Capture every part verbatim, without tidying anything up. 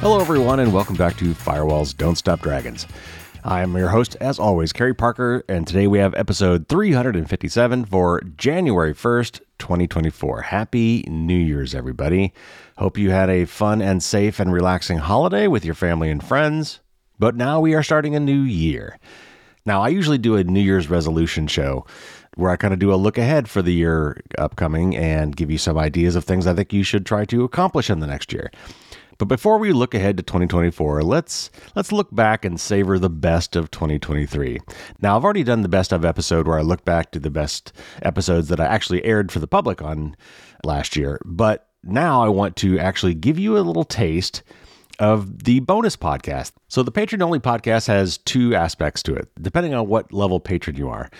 Hello, everyone, and welcome back to Firewalls Don't Stop Dragons. I'm your host, as always, Kerry Parker, and today we have episode three fifty-seven for January first, twenty twenty-four. Happy New Year's, everybody. Hope you had a fun and safe and relaxing holiday with your family and friends, but now we are starting a new year. Now, I usually do a New Year's resolution show where I kind of do a look ahead for the year upcoming and give you some ideas of things I think you should try to accomplish in the next year. But before we look ahead to twenty twenty-four, let's let's look back and savor the best of twenty twenty-three. Now, I've already done the best of episode where I look back to the best episodes that I actually aired for the public on last year. But now I want to actually give you a little taste of the bonus podcast. So the patron-only podcast has two aspects to it, depending on what level patron you are.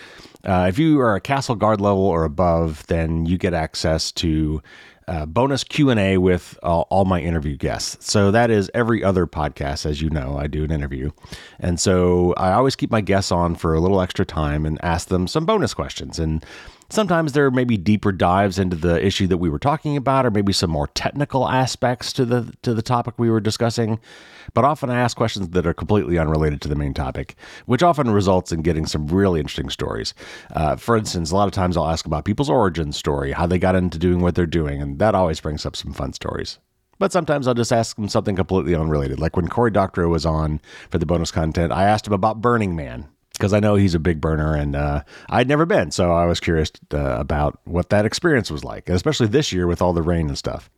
Uh, if you are a Castle Guard level or above, then you get access to Uh, bonus Q and A with uh, all my interview guests. So that is every other podcast, as you know, I do an interview. And so I always keep my guests on for a little extra time and ask them some bonus questions. And sometimes there may be deeper dives into the issue that we were talking about, or maybe some more technical aspects to the to the topic we were discussing. But often I ask questions that are completely unrelated to the main topic, which often results in getting some really interesting stories. Uh, for instance, a lot of times I'll ask about people's origin story, how they got into doing what they're doing, and that always brings up some fun stories. But sometimes I'll just ask them something completely unrelated. Like when Cory Doctorow was on for the bonus content, I asked him about Burning Man, because I know he's a big burner, and uh, I'd never been, so I was curious uh, about what that experience was like, especially this year with all the rain and stuff.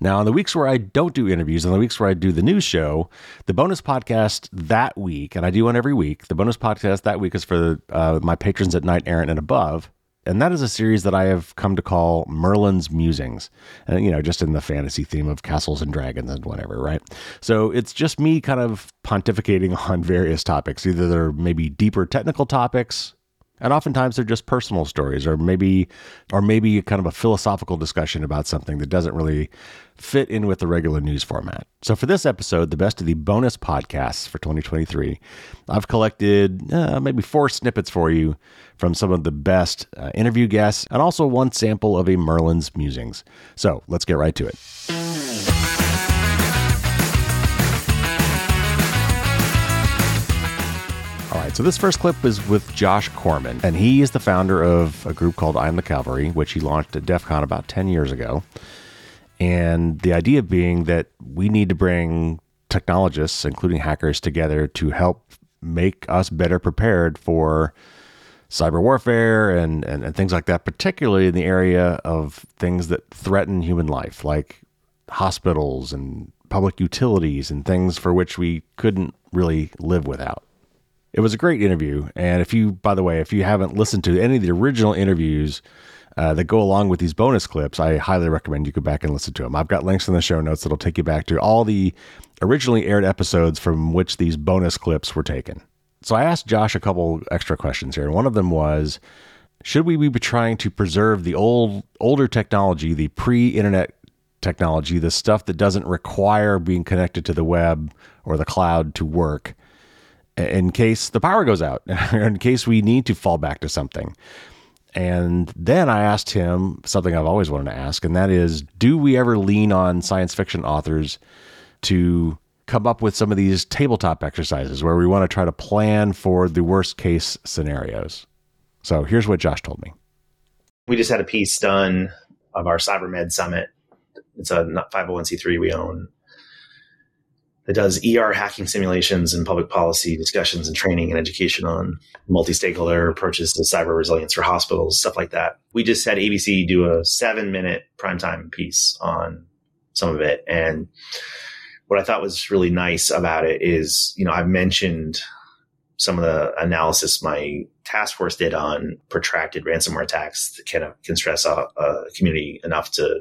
Now, on the weeks where I don't do interviews, on the weeks where I do the news show, the bonus podcast that week, and I do one every week, the bonus podcast that week is for uh, my patrons at Knight Errant and above, and that is a series that I have come to call Merlin's Musings, and you know, just in the fantasy theme of castles and dragons and whatever, right? So it's just me kind of pontificating on various topics. Either they're maybe deeper technical topics, and oftentimes they're just personal stories, or maybe, or maybe kind of a philosophical discussion about something that doesn't really fit in with the regular news format. So for this episode, the best of the bonus podcasts for twenty twenty-three, I've collected uh, maybe four snippets for you from some of the best uh, interview guests, and also one sample of a Merlin's Musings. So let's get right to it. All right, so this first clip is with Josh Corman, and he is the founder of a group called I Am the Cavalry, which he launched at DEF CON about ten years ago. And the idea being that we need to bring technologists, including hackers, together to help make us better prepared for cyber warfare and, and, and things like that, particularly in the area of things that threaten human life, like hospitals and public utilities and things for which we couldn't really live without. It was a great interview, and if you, by the way, if you haven't listened to any of the original interviews uh, that go along with these bonus clips, I highly recommend you go back and listen to them. I've got links in the show notes that'll take you back to all the originally aired episodes from which these bonus clips were taken. So I asked Josh a couple extra questions here, and one of them was, should we be trying to preserve the old, older technology, the pre-internet technology, the stuff that doesn't require being connected to the web or the cloud to work, in case the power goes out, in case we need to fall back to something? And then I asked him something I've always wanted to ask, and that is, do we ever lean on science fiction authors to come up with some of these tabletop exercises where we want to try to plan for the worst case scenarios? So here's what Josh told me. We just had a piece done of our Cybermed Summit. It's a five oh one c three we own. It does E R hacking simulations and public policy discussions and training and education on multi-stakeholder approaches to cyber resilience for hospitals, stuff like that. We just had A B C do a seven-minute primetime piece on some of it. And what I thought was really nice about it is, you know, I've mentioned some of the analysis my task force did on protracted ransomware attacks that can, can stress a, a community enough to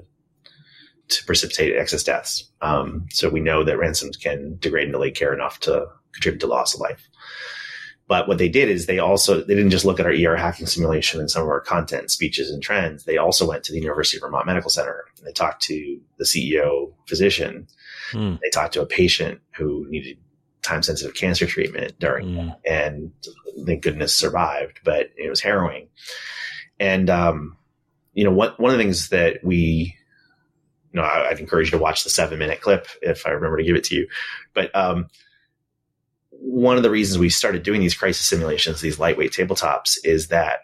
to precipitate excess deaths. Um, so we know that ransoms can degrade and delay care enough to contribute to loss of life. But what they did is they also, they didn't just look at our E R hacking simulation and some of our content, speeches, and trends. They also went to the University of Vermont Medical Center. And they talked to the C E O physician. Hmm. They talked to a patient who needed time-sensitive cancer treatment during hmm. that, and thank goodness survived, but it was harrowing. And, um, you know, what, one of the things that we you know, I, I'd encourage you to watch the seven minute clip if I remember to give it to you. But um, one of the reasons we started doing these crisis simulations, these lightweight tabletops, is that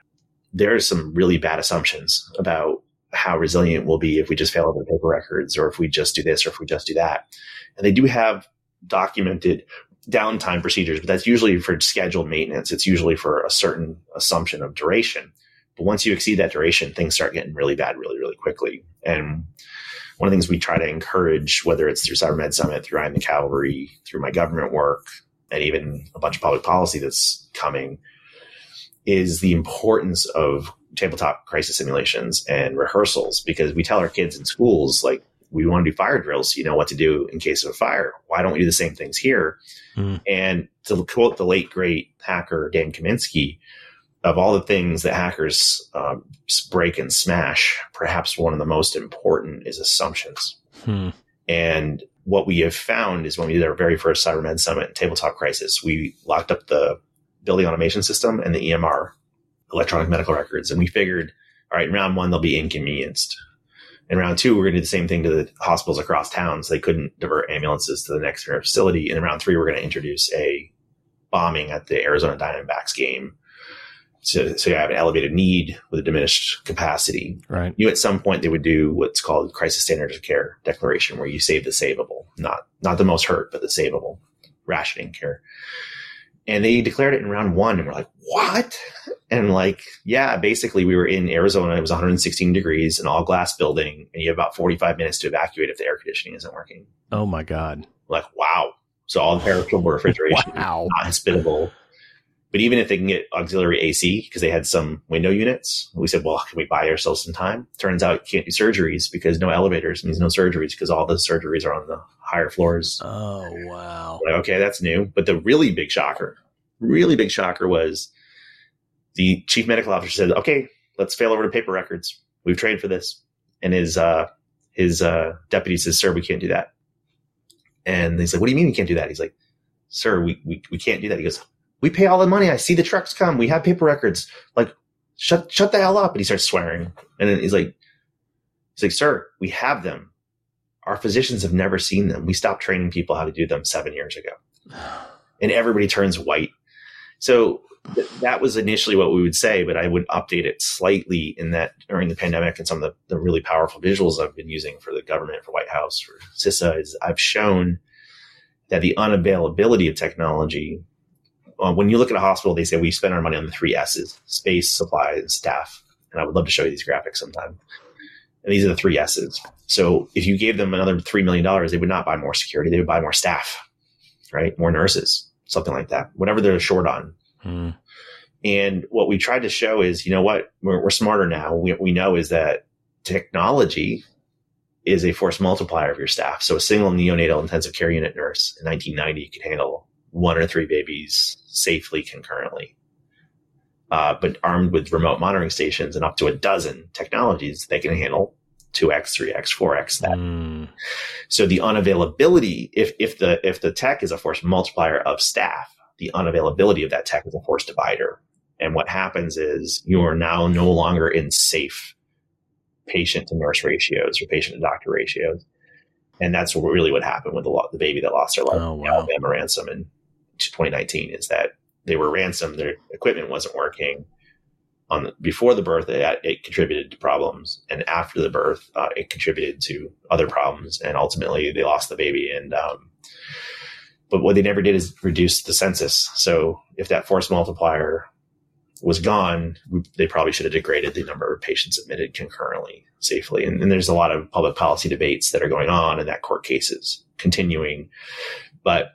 there are some really bad assumptions about how resilient we'll be if we just fail over the paper records, or if we just do this, or if we just do that. And they do have documented downtime procedures, but that's usually for scheduled maintenance. It's usually for a certain assumption of duration. But once you exceed that duration, things start getting really bad really, really quickly. And one of the things we try to encourage, whether it's through Cybermed Summit, through I Am the Cavalry, through my government work, and even a bunch of public policy that's coming, is the importance of tabletop crisis simulations and rehearsals. Because we tell our kids in schools, like, we want to do fire drills, so you know what to do in case of a fire. Why don't we do the same things here? Mm. And to quote the late, great hacker Dan Kaminsky, of all the things that hackers uh, break and smash, perhaps one of the most important is assumptions. Hmm. And what we have found is when we did our very first Cybermed Summit tabletop crisis, we locked up the building automation system and the E M R, electronic medical records. And we figured, all right, in round one, they'll be inconvenienced. In round two, we're going to do the same thing to the hospitals across town so they couldn't divert ambulances to the next facility. And in round three, we're going to introduce a bombing at the Arizona Diamondbacks game. So, so you have an elevated need with a diminished capacity. Right. You at some point they would do what's called crisis standards of care declaration, where you save the savable, not not the most hurt, but the savable, rationing care. And they declared it in round one, and we're like, what? And like, yeah, basically we were in Arizona. It was one hundred sixteen degrees, an all glass building, and you have about forty-five minutes to evacuate if the air conditioning isn't working. Oh my God! Like, wow. So all the perishable refrigeration, wow, not hospitable. But even if they can get auxiliary A C, because they had some window units, we said, well, can we buy ourselves some time? Turns out you can't do surgeries because no elevators means no surgeries, because all the surgeries are on the higher floors. Oh, wow. Like, okay, that's new. But the really big shocker, really big shocker was the chief medical officer said, okay, let's fail over to paper records. We've trained for this. And his uh, his uh, deputy says, sir, we can't do that. And they said, what do you mean we can't do that? He's like, sir, we we, we can't do that. He goes, we pay all the money. I see the trucks come. We have paper records. Like, shut shut the hell up. And he starts swearing. And then he's like, he's like, sir, we have them. Our physicians have never seen them. We stopped training people how to do them seven years ago. And everybody turns white. So th- that was initially what we would say, but I would update it slightly in that during the pandemic and some of the, the really powerful visuals I've been using for the government, for White House, for CISA, is I've shown that the unavailability of technology. When you look at a hospital, they say we spend our money on the three S's: space, supply, and staff. And I would love to show you these graphics sometime. And these are the three S's. So if you gave them another three million dollars, they would not buy more security. They would buy more staff, right? More nurses, something like that, whatever they're short on. Hmm. And what we tried to show is, you know what? We're, we're smarter now. We, we know is that technology is a force multiplier of your staff. So a single neonatal intensive care unit nurse in nineteen ninety could handle one or three babies safely concurrently. Uh, but armed with remote monitoring stations and up to a dozen technologies, they can handle two X, three X, four X that. Mm. So the unavailability, if if the if the tech is a force multiplier of staff, the unavailability of that tech is a force divider. And what happens is you are now no longer in safe patient to nurse ratios or patient to doctor ratios. And that's what really what happened with the, lo- the baby that lost their life. Oh, wow. Alabama ransom in twenty nineteen is that they were ransomed. Their equipment wasn't working on the, before the birth. It, it contributed to problems, and after the birth, uh, it contributed to other problems. And ultimately, they lost the baby. And um, but what they never did is reduce the census. So if that force multiplier was gone, they probably should have degraded the number of patients admitted concurrently safely. And, and there's a lot of public policy debates that are going on, and that court cases continuing, but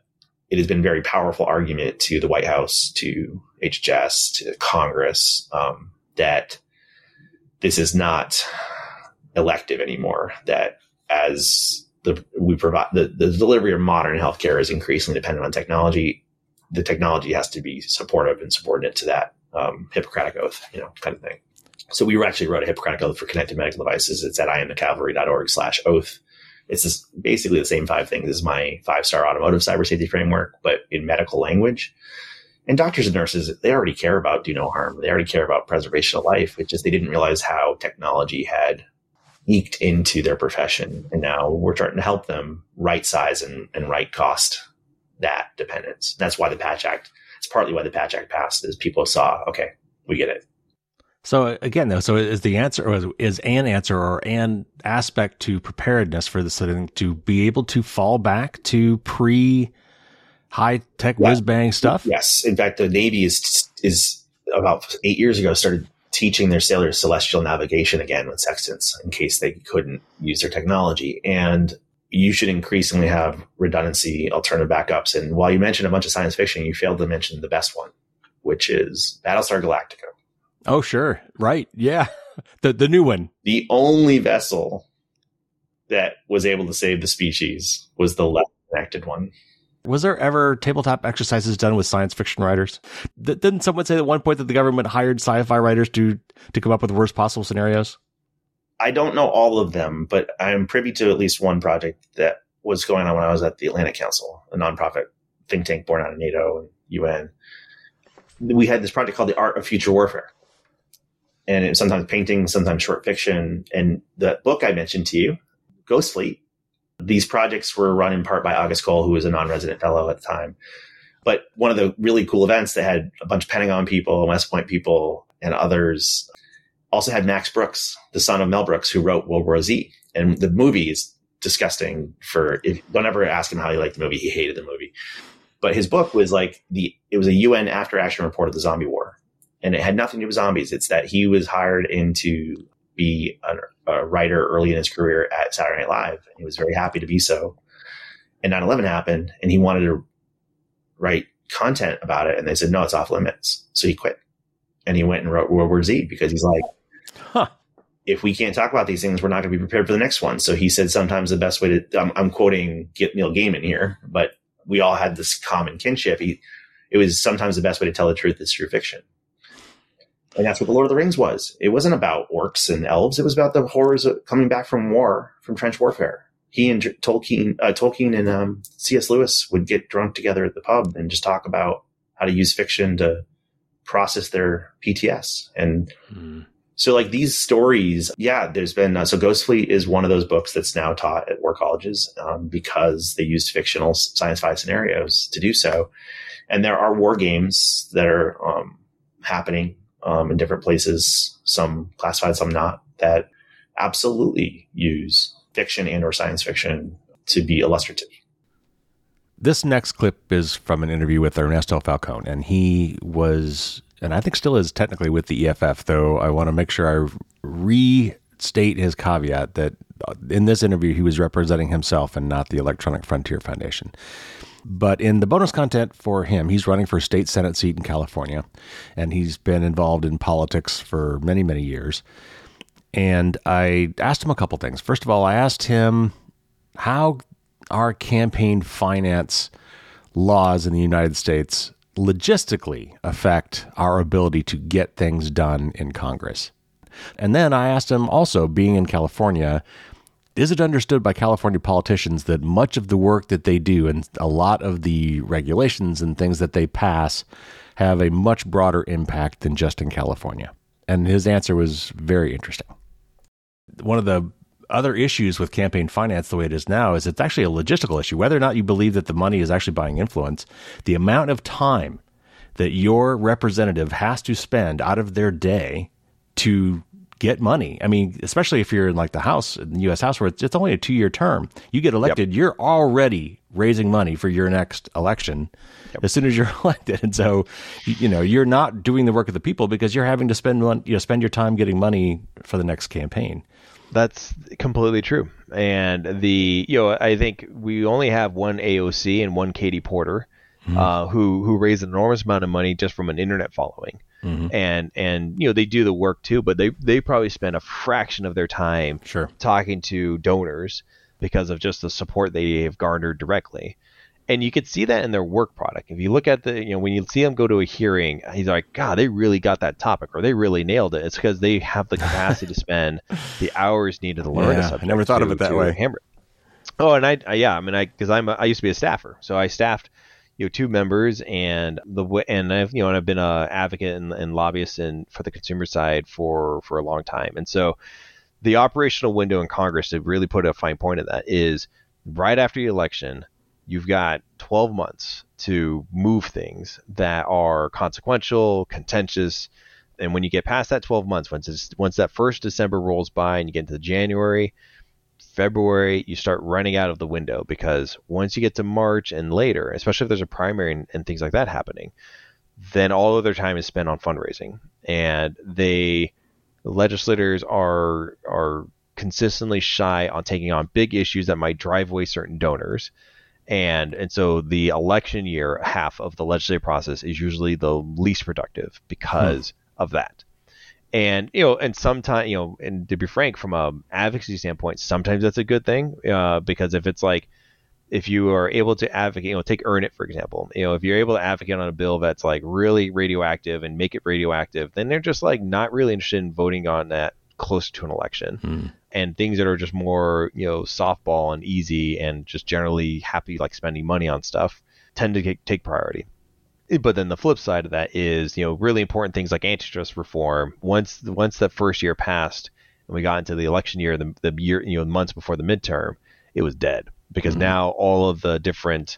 it has been a very powerful argument to the White House, to H H S, to Congress, um, that this is not elective anymore, that as the, we provide the, the delivery of modern healthcare is increasingly dependent on technology. The technology has to be supportive and subordinate to that. Um, Hippocratic Oath, you know, kind of thing. So we actually wrote a Hippocratic Oath for connected medical devices. It's at I am the cavalry dot org slash oath. It's just basically the same five things. This is my five-star automotive cyber safety framework, but in medical language. And doctors and nurses, they already care about do no harm. They already care about preservation of life. It's just they didn't realize how technology had eked into their profession. And now we're trying to help them right size and, and right cost that dependence. That's why the Patch Act, it's partly why the Patch Act passed, is people saw, okay, we get it. So again, though, so is the answer, or is an answer or an aspect to preparedness for this thing to be able to fall back to pre high tech whiz bang stuff? Yes. In fact, the Navy is, is about eight years ago started teaching their sailors celestial navigation again with sextants in case they couldn't use their technology. And you should increasingly have redundancy, alternative backups. And while you mentioned a bunch of science fiction, you failed to mention the best one, which is Battlestar Galactica. Oh, sure. Right. Yeah. The the new one. The only vessel that was able to save the species was the left connected one. Was there ever tabletop exercises done with science fiction writers? Th- didn't someone say at one point that the government hired sci-fi writers to to come up with the worst possible scenarios? I don't know all of them, but I'm privy to at least one project that was going on when I was at the Atlantic Council, a nonprofit think tank born out of NATO and U N. We had this project called The Art of Future Warfare. And it was sometimes painting, sometimes short fiction. And the book I mentioned to you, Ghost Fleet, these projects were run in part by August Cole, who was a non-resident fellow at the time. But one of the really cool events that had a bunch of Pentagon people, West Point people, and others also had Max Brooks, the son of Mel Brooks, who wrote World War Z. And the movie is disgusting. For if, don't ever ask him how he liked the movie. He hated the movie. But his book was like the it was a U N after-action report of the zombie war. And it had nothing to do with zombies. It's that he was hired in to be a, a writer early in his career at Saturday Night Live. And he was very happy to be so. And nine eleven happened, and he wanted to write content about it. And they said, no, it's off limits. So he quit. And he went and wrote World War Z because he's like, huh. If we can't talk about these things, we're not going to be prepared for the next one. So he said sometimes the best way to – I'm, I'm quoting Neil Gaiman here, but we all had this common kinship. He, it was sometimes the best way to tell the truth is through fiction. And that's what The Lord of the Rings was. It wasn't about orcs and elves. It was about the horrors of coming back from war, from trench warfare. He and Tolkien, uh, Tolkien and um, C S Lewis would get drunk together at the pub and just talk about how to use fiction to process their P T S. And mm. so like these stories, yeah, there's been, uh, so Ghost Fleet is one of those books that's now taught at war colleges um, because they used fictional sci-fi scenarios to do so. And there are war games that are um, happening Um, in different places, some classified, some not, that absolutely use fiction and or science fiction to be illustrative. This next clip is from an interview with Ernesto Falcone, and he was, and I think still is technically with the E F F, though I want to make sure I restate his caveat that in this interview he was representing himself and not the Electronic Frontier Foundation. But in the bonus content for him, he's running for a state Senate seat in California, and he's been involved in politics for many, many years. And I asked him a couple things. First of all, I asked him how our campaign finance laws in the United States logistically affect our ability to get things done in Congress. And then I asked him also, being in California, is it understood by California politicians that much of the work that they do and a lot of the regulations and things that they pass have a much broader impact than just in California? And his answer was very interesting. One of the other issues with campaign finance the way it is now is it's actually a logistical issue. Whether or not you believe that the money is actually buying influence, the amount of time that your representative has to spend out of their day to get money. I mean, especially if you're in like the House, in the U S House, where it's, it's only a two-year term. You get elected, yep. You're already raising money for your next election yep. as soon as you're elected. And so, you know, you're not doing the work of the people because you're having to spend one, you know, spend your time getting money for the next campaign. That's completely true. And the, you know, I think we only have one A O C and one Katie Porter, mm-hmm. uh, who who raised an enormous amount of money just from an internet following. Mm-hmm. And, and, you know, they do the work too, but they, they probably spend a fraction of their time sure. talking to donors because of just the support they have garnered directly. And you could see that in their work product. If you look at the, you know, when you see them go to a hearing, he's like, God, they really got that topic or they really nailed it. It's because they have the capacity to spend the hours needed to learn. Yeah, I never thought to, of it that way. Hammer. Oh, and I, I, yeah, I mean, I, cause I'm, a, I used to be a staffer. So I staffed You know, two members, and the and I've you know, and I've been an advocate and, and lobbyist and for the consumer side for for a long time, and so the operational window in Congress, to really put a fine point of that, is right after the election, you've got twelve months to move things that are consequential, contentious. And when you get past that twelve months, once it's, once that first December rolls by and you get into January, February, you start running out of the window, because once you get to March and later, especially if there's a primary and, and things like that happening, then all of their time is spent on fundraising. And they, the legislators are, are consistently shy on taking on big issues that might drive away certain donors. And and so the election year half of the legislative process is usually the least productive because hmm. of that. And, you know, and sometimes, you know, and to be frank, from a advocacy standpoint, sometimes that's a good thing, uh, because if it's like, if you are able to advocate, you know, take Earn It, for example, you know, if you're able to advocate on a bill that's like really radioactive and make it radioactive, then they're just like not really interested in voting on that close to an election. Hmm. And things that are just more, you know, softball and easy and just generally happy, like spending money on stuff, tend to get, take priority. But then the flip side of that is, you know, really important things like antitrust reform. Once once that first year passed and we got into the election year, the, the year, you know, months before the midterm, it was dead, because mm-hmm. now all of the different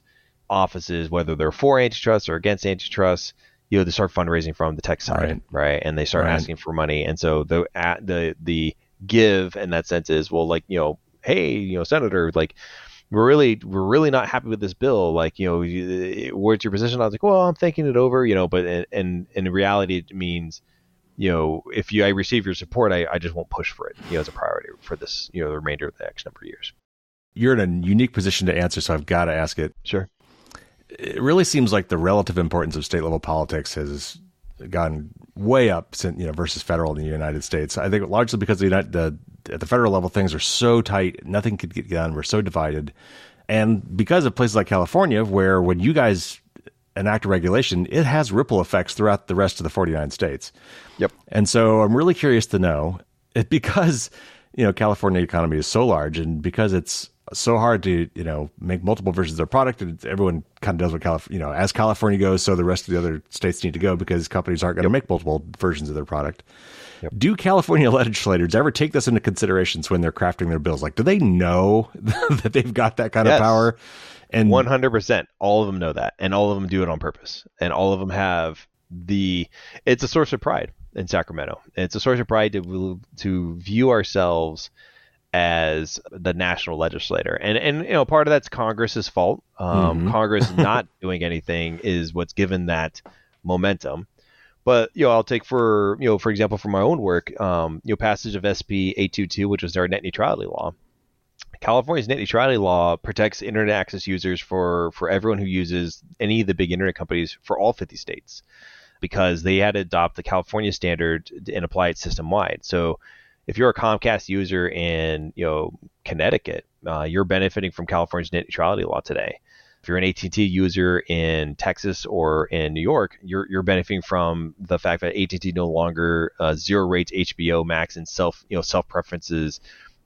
offices, whether they're for antitrust or against antitrust, you know, they start fundraising from the tech side, right? right? And they start right. asking for money. And so the at the the give in that sense is, well, like, you know, hey, you know, Senator, like, We're really, we're really not happy with this bill. Like, you know, what's your position? I was like, well, I'm thinking it over, you know, but in, in, in reality, it means, you know, if you, I receive your support, I, I just won't push for it, you know, as a priority for this, you know, the remainder of the next number of years. You're in a unique position to answer, so I've got to ask it. Sure. It really seems like the relative importance of state level politics has gone way up since, you know, versus federal in the United States. I think largely because the United, the, at the federal level, things are so tight, nothing could get done. We're so divided. And because of places like California, where when you guys enact a regulation, it has ripple effects throughout the rest of the forty-nine states. Yep. And so I'm really curious to know, it, because, you know, California economy is so large, and because it's so hard to, you know, make multiple versions of their product, and everyone kind of does what California, you know, as California goes, so the rest of the other states need to go, because companies aren't going to yep. make multiple versions of their product. Yep. Do California legislators ever take this into considerations when they're crafting their bills? Like, do they know that they've got that kind yes. of power? And one hundred percent, all of them know that, and all of them do it on purpose, and all of them have the, it's a source of pride in Sacramento. It's a source of pride to, to view ourselves as the national legislator. And, and, you know, part of that's Congress's fault. Um, mm-hmm. Congress not doing anything is what's given that momentum. But, you know, I'll take for, you know, for example, for my own work, um, you know, passage of S B eight twenty-two, which was their net neutrality law. California's net neutrality law protects internet access users for, for everyone who uses any of the big internet companies for all fifty states, because they had to adopt the California standard and apply it system-wide. So if you're a Comcast user in, you know, Connecticut, uh, you're benefiting from California's net neutrality law today. If you're an A T and T user in Texas or in New York, you're you're benefiting from the fact that A T and T no longer uh, zero rates H B O Max and self you know self preferences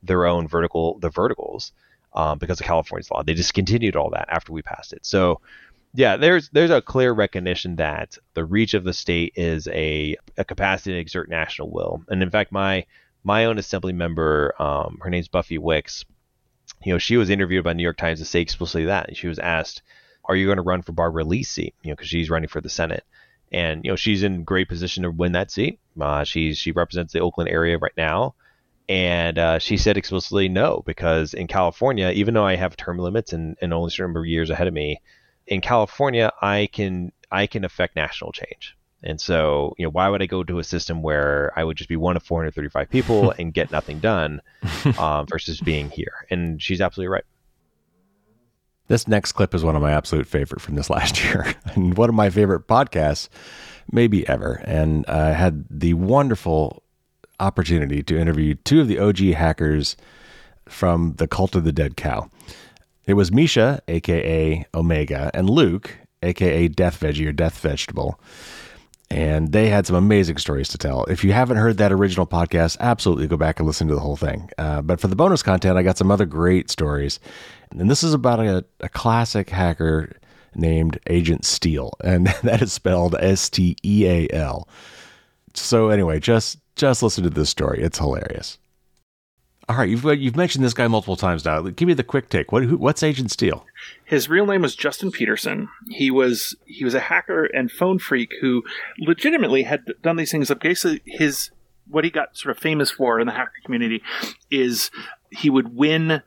their own vertical the verticals um, because of California's law. They discontinued all that after we passed it. So yeah, there's there's a clear recognition that the reach of the state is a a capacity to exert national will. And in fact, my my own assembly member, um, her name's Buffy Wicks. You know, she was interviewed by New York Times to say explicitly that. And she was asked, are you going to run for Barbara Lee's seat? You know, because she's running for the Senate. And, you know, she's in great position to win that seat. Uh, she's, she represents the Oakland area right now. And uh, she said explicitly no, because in California, even though I have term limits and, and only a certain number of years ahead of me, in California, I can I can affect national change. And so, you know, why would I go to a system where I would just be one of four hundred thirty-five people and get nothing done um, versus being here? And she's absolutely right. This next clip is one of my absolute favorite from this last year and one of my favorite podcasts, maybe ever. And I had the wonderful opportunity to interview two of the O G hackers from the Cult of the Dead Cow. It was Misha, a k a. Omega, and Luke, a k a. Death Veggie or Death Vegetable. And they had some amazing stories to tell. If you haven't heard that original podcast, absolutely go back and listen to the whole thing. Uh, but for the bonus content, I got some other great stories. And this is about a, a classic hacker named Agent Steele. And that is spelled S T E A L. So anyway, just just listen to this story. It's hilarious. All right, you've you've mentioned this guy multiple times now. Give me the quick take. What who, what's Agent Steele? His real name was Justin Peterson. He was he was a hacker and phone freak who legitimately had done these things. Basically, his what he got sort of famous for in the hacker community is he would win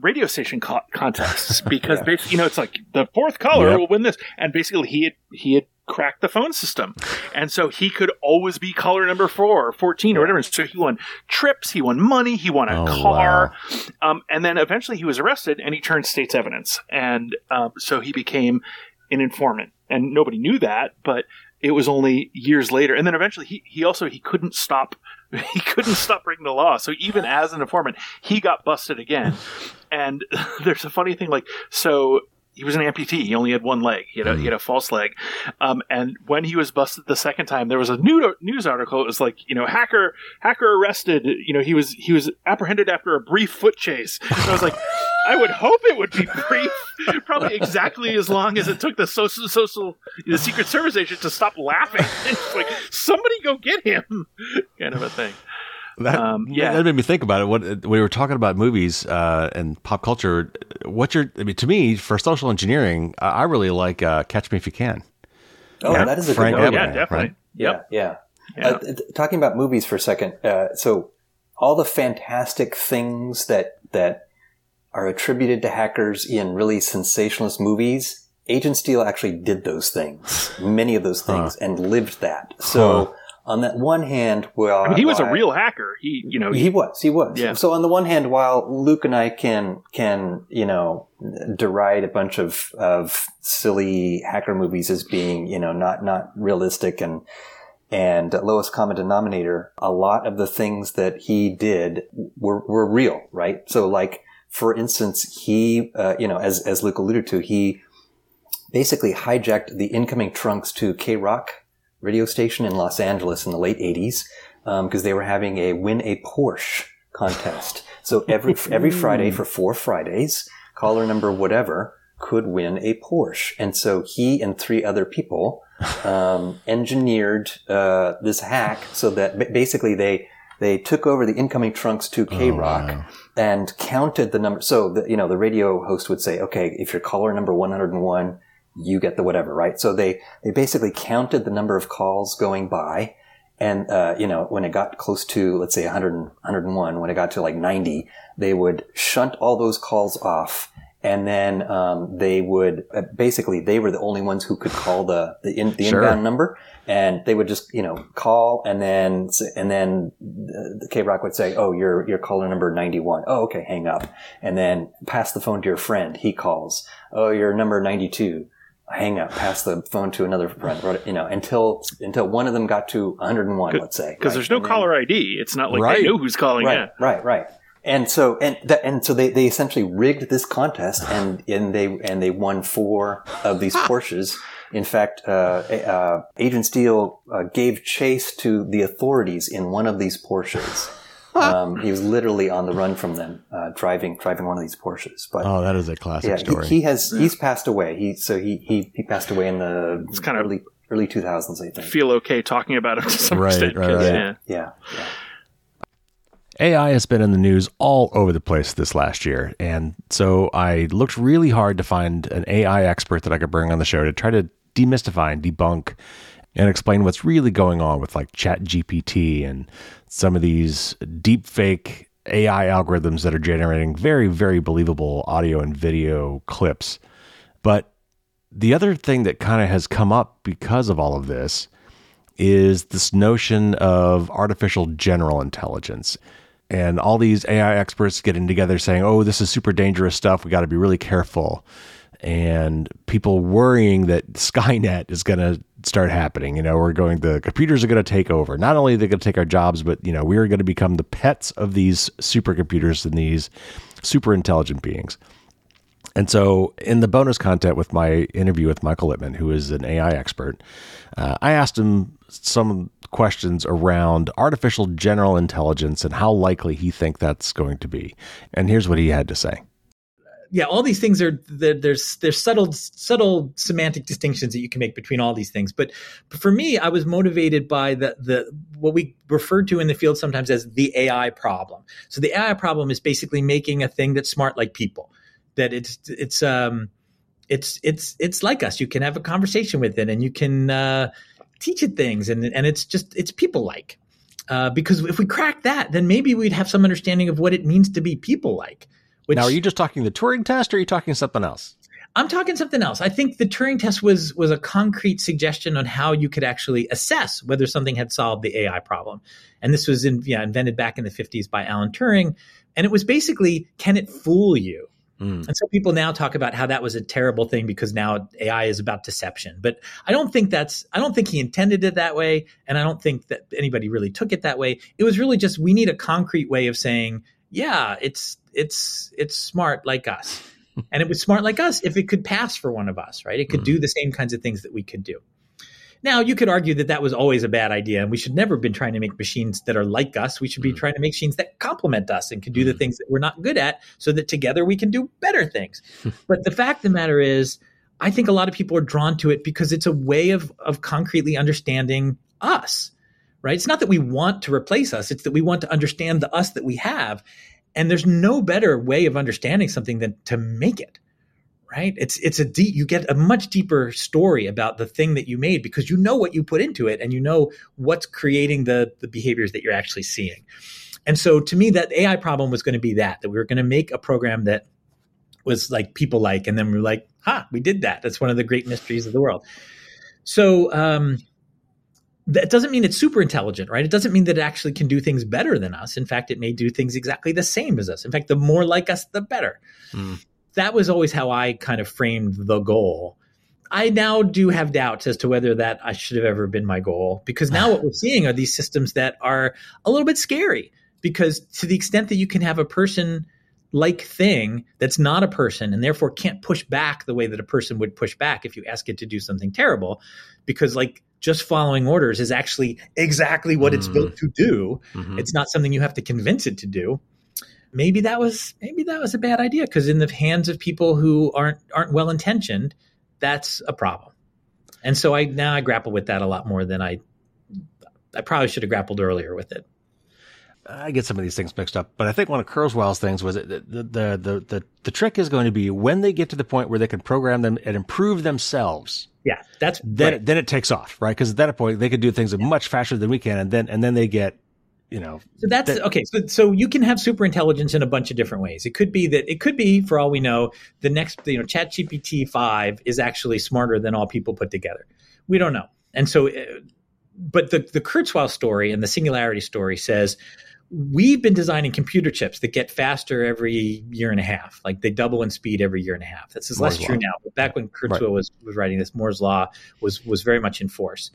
radio station co- contests because yeah. basically, you know, it's like the fourth caller yep. will win this, and basically he had he had. cracked the phone system, and so he could always be caller number four or fourteen or whatever. So he won trips, he won money, he won a oh, car, wow. um, and then eventually he was arrested and he turned state's evidence, and um, so he became an informant, and nobody knew that, but it was only years later. And then eventually he he also he couldn't stop he couldn't stop breaking the law. So even as an informant, he got busted again. And there's a funny thing, like so. He was an amputee. He only had one leg. He had a, he had a false leg. Um, and when he was busted the second time, there was a new news article. It was like, you know, hacker hacker arrested. You know, he was he was apprehended after a brief foot chase. And I was like, I would hope it would be brief. Probably exactly as long as it took the social social the Secret Service agent to stop laughing. It's like, somebody go get him, kind of a thing. That, um, yeah. that made me think about it. What, when we were talking about movies uh, and pop culture, what's your? I mean, to me, for social engineering, I, I really like uh, Catch Me If You Can. Oh, yeah. That is a Frank good one. Yeah, definitely. Right? Yep. Yeah, yeah. Uh, th- talking about movies for a second. Uh, so, all the fantastic things that that are attributed to hackers in really sensationalist movies, Agent Steele actually did those things, many of those things, huh. and lived that. So. Huh. On that one hand, well, I mean, he was I, a real hacker. He, you know, he, he was, he was. Yeah. So on the one hand, while Luke and I can can you know deride a bunch of of silly hacker movies as being you know not not realistic and and lowest common denominator, a lot of the things that he did were were real, right? So like for instance, he uh, you know as as Luke alluded to, he basically hijacked the incoming trunks to K-Rock radio station in Los Angeles in the late eighties, um, because they were having a win a Porsche contest. So every every Friday for four Fridays, caller number whatever could win a Porsche. And so he and three other people um, engineered uh, this hack so that basically they they took over the incoming trunks to K-Rock oh, wow. and counted the number. So the, you know the radio host would say, okay, if you're caller number one hundred one. You get the whatever, right? So they, they basically counted the number of calls going by. And, uh, you know, when it got close to, let's say one hundred, one hundred one, when it got to like ninety, they would shunt all those calls off. And then, um, they would uh, basically, they were the only ones who could call the, the, in, the sure. inbound number. And they would just, you know, call and then, and then the K-Rock would say, oh, you're, you're caller number ninety-one. Oh, okay. Hang up. And then pass the phone to your friend. He calls. Oh, you're number ninety-two. Hang up, pass the phone to another friend, you know, until until one of them got to one hundred one, let's say. Because right? there's no then, caller I D. It's not like right, they know who's calling right, in. Right, right. And so and th- and so they, they essentially rigged this contest and, and they and they won four of these Porsches. In fact, uh, uh, Agent Steele uh, gave chase to the authorities in one of these Porsches. Um, he was literally on the run from them, uh, driving driving one of these Porsches. But oh, that is a classic yeah, story. He, he has yeah. he's passed away. He so he, he, he passed away in the it's kind early of early two thousands. I think feel okay talking about him to some right, extent. Right, right. Yeah. Yeah, yeah. A I has been in the news all over the place this last year, and so I looked really hard to find an A I expert that I could bring on the show to try to demystify and debunk and explain what's really going on with like Chat G P T and some of these deep fake A I algorithms that are generating very, very believable audio and video clips. But the other thing that kind of has come up because of all of this is this notion of artificial general intelligence. And all these A I experts getting together saying, oh, this is super dangerous stuff. We got to be really careful. And people worrying that Skynet is going to start happening. You know, we're going, the computers are going to take over. Not only are they going to take our jobs, but, you know, we're going to become the pets of these supercomputers and these super intelligent beings. And so in the bonus content with my interview with Michael Littman, who is an A I expert, uh, I asked him some questions around artificial general intelligence and how likely he thinks that's going to be. And here's what he had to say. yeah, all these things are there, there's there's subtle subtle semantic distinctions that you can make between all these things. But, but for me, I was motivated by the the what we refer to in the field sometimes as the A I problem. So the A I problem is basically making a thing that's smart like people. That it's it's um it's it's it's like us. You can have a conversation with it, and you can uh, teach it things, and and it's just it's people like. Uh, because if we crack that, then maybe we'd have some understanding of what it means to be people like. Which, now, are you just talking the Turing test, or are you talking something else? I'm talking something else. I think the Turing test was was a concrete suggestion on how you could actually assess whether something had solved the A I problem. And this was in, yeah, invented back in the fifties by Alan Turing. And it was basically, can it fool you? Mm. And so people now talk about how that was a terrible thing because now A I is about deception. But I don't think that's, I don't think he intended it that way. And I don't think that anybody really took it that way. It was really just, we need a concrete way of saying, yeah, it's it's it's smart like us. And it was smart like us if it could pass for one of us, right? It could mm. do the same kinds of things that we could do. Now, you could argue that that was always a bad idea, and we should never have been trying to make machines that are like us. We should be mm. trying to make machines that complement us and can do mm. the things that we're not good at so that together we can do better things. But the fact of the matter is, I think a lot of people are drawn to it because it's a way of of concretely understanding us, right? It's not that we want to replace us. It's that we want to understand the us that we have. And there's no better way of understanding something than to make it, right? It's it's a deep, you get a much deeper story about the thing that you made because you know what you put into it and you know what's creating the the behaviors that you're actually seeing. And so to me, that A I problem was going to be that, that we were going to make a program that was like people like, and then we were like, ha, we did that. That's one of the great mysteries of the world. So um, that doesn't mean it's super intelligent, right? It doesn't mean that it actually can do things better than us. In fact, it may do things exactly the same as us. In fact, the more like us, the better. Mm. That was always how I kind of framed the goal. I now do have doubts as to whether that I should have ever been my goal, because now what we're seeing are these systems that are a little bit scary, because to the extent that you can have a person like thing that's not a person and therefore can't push back the way that a person would push back if you ask it to do something terrible, because like just following orders is actually exactly what mm. it's built to do. Mm-hmm. It's not something you have to convince it to do. Maybe that was maybe that was a bad idea, because in the hands of people who aren't aren't well intentioned, that's a problem. And so I now I grapple with that a lot more than I I probably should have grappled earlier with it. I get some of these things mixed up, but I think one of Kurzweil's things was that the, the, the, the, the trick is going to be when they get to the point where they can program them and improve themselves. Yeah, that's then, right. then it takes off, right? Because at that point they could do things yeah. much faster than we can. And then, and then they get, you know, so that's that, okay. So, so you can have super intelligence in a bunch of different ways. It could be that it could be, for all we know, the next, you know, Chat G P T five is actually smarter than all people put together. We don't know. And so, but the, the Kurzweil story and the singularity story says, we've been designing computer chips that get faster every year and a half. Like they double in speed every year and a half. This is Moore's less law. True now, but back when Kurzweil right. was, was writing this, Moore's law was, was very much in force.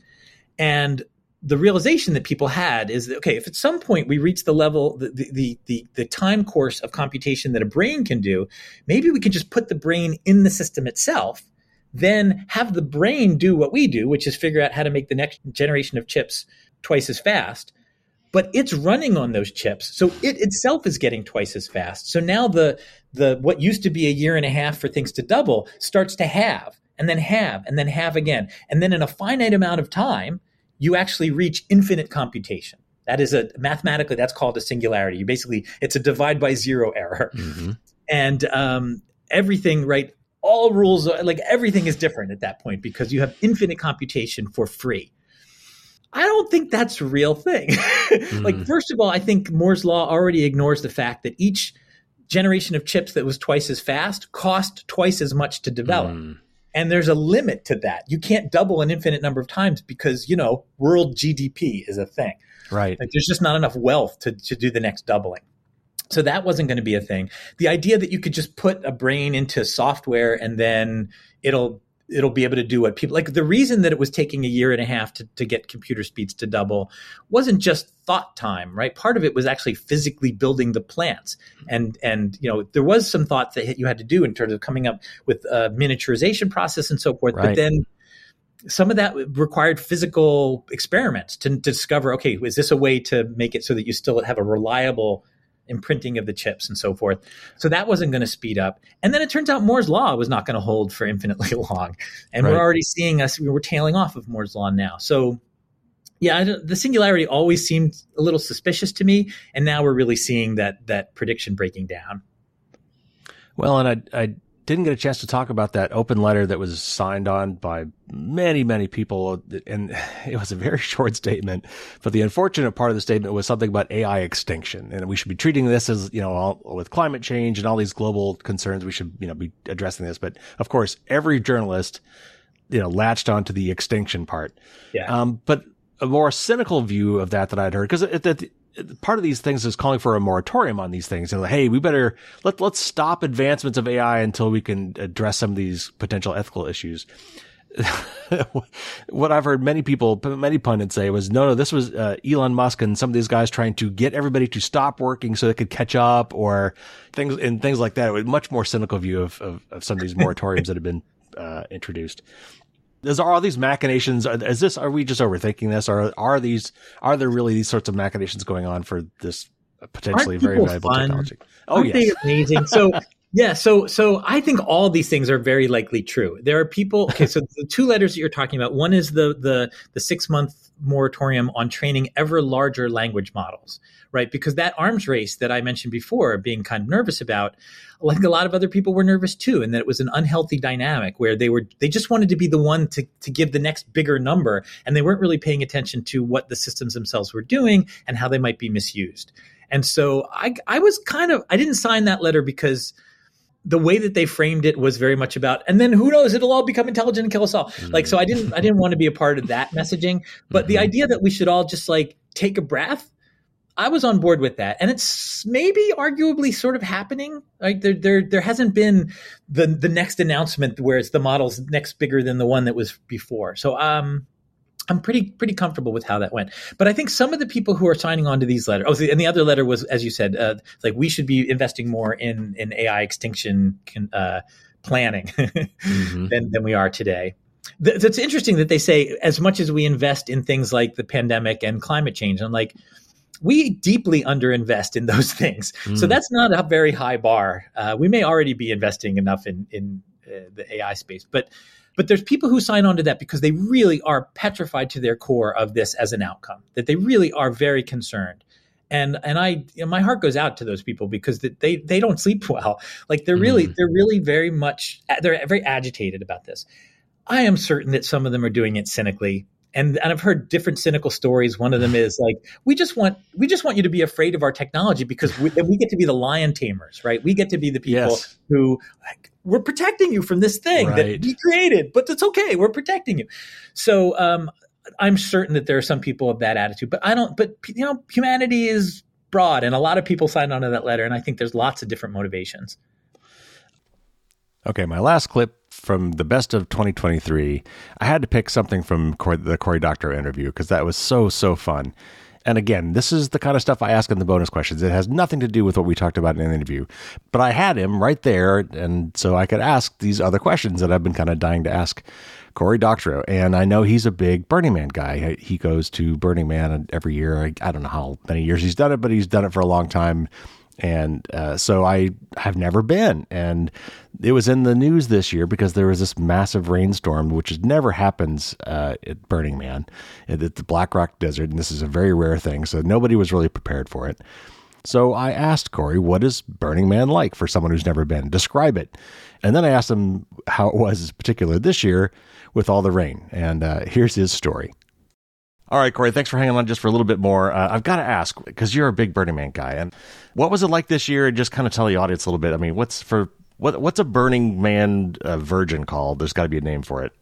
And the realization that people had is that, okay, if at some point we reach the level, the, the, the, the time course of computation that a brain can do, maybe we can just put the brain in the system itself, then have the brain do what we do, which is figure out how to make the next generation of chips twice as fast. But it's running on those chips, so it itself is getting twice as fast. So now the the what used to be a year and a half for things to double starts to halve, and then halve, and then halve again. And then in a finite amount of time, you actually reach infinite computation. That is a mathematically, that's called a singularity. You basically, it's a divide by zero error. Mm-hmm. And um, everything, right, all rules, like everything is different at that point because you have infinite computation for free. I don't think that's a real thing. Like, mm. first of all, I think Moore's law already ignores the fact that each generation of chips that was twice as fast cost twice as much to develop. Mm. And there's a limit to that. You can't double an infinite number of times because, you know, world G D P is a thing. Right. Like, there's just not enough wealth to, to do the next doubling. So that wasn't going to be a thing. The idea that you could just put a brain into software and then it'll it'll be able to do what people like. The reason that it was taking a year and a half to, to get computer speeds to double wasn't just thought time, right? Part of it was actually physically building the plants. And, and, you know, there was some thought that you had to do in terms of coming up with a miniaturization process and so forth. Right. But then some of that required physical experiments to, to discover, okay, is this a way to make it so that you still have a reliable and printing of the chips and so forth. So that wasn't going to speed up. And then it turns out Moore's law was not going to hold for infinitely long. And right. we're already seeing us, we're tailing off of Moore's law now. So yeah, the singularity always seemed a little suspicious to me. And now we're really seeing that that prediction breaking down. Well, and I, I didn't get a chance to talk about that open letter that was signed on by many, many people. And it was a very short statement. But the unfortunate part of the statement was something about A I extinction. And we should be treating this as, you know, all, with climate change and all these global concerns, we should, you know, be addressing this. But of course, every journalist, you know, latched onto the extinction part. Yeah. Um, but a more cynical view of that that I'd heard, because it, it, part of these things is calling for a moratorium on these things. And like, hey, we better let, let's stop advancements of A I until we can address some of these potential ethical issues. What I've heard many people, many pundits say was, no, no, this was uh, Elon Musk and some of these guys trying to get everybody to stop working so they could catch up or things and things like that. It was a much more cynical view of, of, of some of these moratoriums that have been uh, introduced. There's all these machinations. Is this, are we just overthinking this? Or are these, are there really these sorts of machinations going on for this potentially Aren't very valuable fun? Technology? Oh, Aren't yes. they amazing? So, yeah. So, so I think all these things are very likely true. There are people, okay. So the two letters that you're talking about, one is the, the, the six month moratorium on training ever larger language models, right? Because that arms race that I mentioned before, being kind of nervous about, like a lot of other people were nervous too, and that it was an unhealthy dynamic where they were they just wanted to be the one to, to give the next bigger number, and they weren't really paying attention to what the systems themselves were doing and how they might be misused. And so I I was kind of I didn't sign that letter because the way that they framed it was very much about, and then who knows, it'll all become intelligent and kill us all. Mm-hmm. Like so I didn't I didn't want to be a part of that messaging. But mm-hmm. the idea that we should all just like take a breath, I was on board with that, and it's maybe arguably sort of happening. Like there, there, there hasn't been the the next announcement where it's the model's next bigger than the one that was before. So um, I'm pretty pretty comfortable with how that went. But I think some of the people who are signing on to these letters, oh, and the other letter was, as you said, uh, like we should be investing more in in A I extinction uh, planning mm-hmm. than than we are today. Th- that's interesting that they say as much as we invest in things like the pandemic and climate change. I'm like. We deeply underinvest in those things. Mm. So that's not a very high bar. Uh, we may already be investing enough in, in uh, the A I space, but but there's people who sign on to that because they really are petrified to their core of this as an outcome, that they really are very concerned. And and I you know, my heart goes out to those people because they they don't sleep well. Like they're really mm. they're really very much they're very agitated about this. I am certain that some of them are doing it cynically. And, and I've heard different cynical stories. One of them is like, we just want we just want you to be afraid of our technology because we, we get to be the lion tamers, right? We get to be the people yes. who like, we're protecting you from this thing right. that we created, but it's okay. We're protecting you. So um, I'm certain that there are some people of that attitude, but I don't. But you know, humanity is broad, and a lot of people signed onto that letter, and I think there's lots of different motivations. Okay, my last clip from the best of twenty twenty-three, I had to pick something from Corey, the Cory Doctorow interview because that was so, so fun. And again, this is the kind of stuff I ask in the bonus questions. It has nothing to do with what we talked about in the interview, but I had him right there. And so I could ask these other questions that I've been kind of dying to ask Cory Doctorow. And I know he's a big Burning Man guy. He goes to Burning Man every year. I don't know how many years he's done it, but he's done it for a long time. And uh, so I have never been. And it was in the news this year because there was this massive rainstorm, which never happens uh, at Burning Man, at the Black Rock Desert. And this is a very rare thing. So nobody was really prepared for it. So I asked Cory, what is Burning Man like for someone who's never been? Describe it. And then I asked him how it was, in particular this year, with all the rain. And uh, here's his story. All right, Cory, thanks for hanging on just for a little bit more. Uh, I've got to ask, because you're a big Burning Man guy, and what was it like this year? And just kind of tell the audience a little bit. I mean, what's for what? What's a Burning Man uh, virgin called? There's got to be a name for it.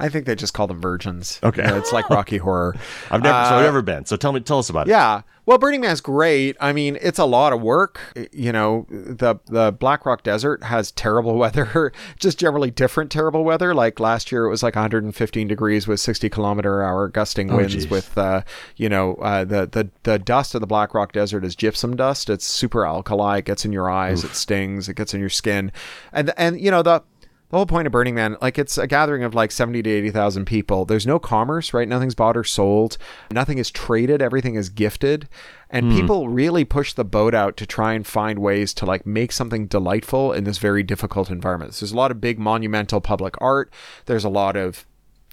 I think they just call them virgins. Okay, you know, it's like Rocky Horror. I've never, uh, so I've never been. So tell me, tell us about it. Yeah, well, Burning Man's great. I mean, it's a lot of work. You know, the the Black Rock Desert has terrible weather, just generally different terrible weather. Like last year, it was like one hundred fifteen degrees with sixty kilometer hour gusting winds. Oh, geez. With uh, you know, uh, the the the dust of the Black Rock Desert is gypsum dust. It's super alkali. It gets in your eyes. Oof. It stings. It gets in your skin, and and you know the. the whole point of Burning Man, like, it's a gathering of like seventy to eighty thousand people. There's no commerce, right? Nothing's bought or sold. Nothing is traded. Everything is gifted. And mm. people really push the boat out to try and find ways to like make something delightful in this very difficult environment. So there's a lot of big monumental public art. There's a lot of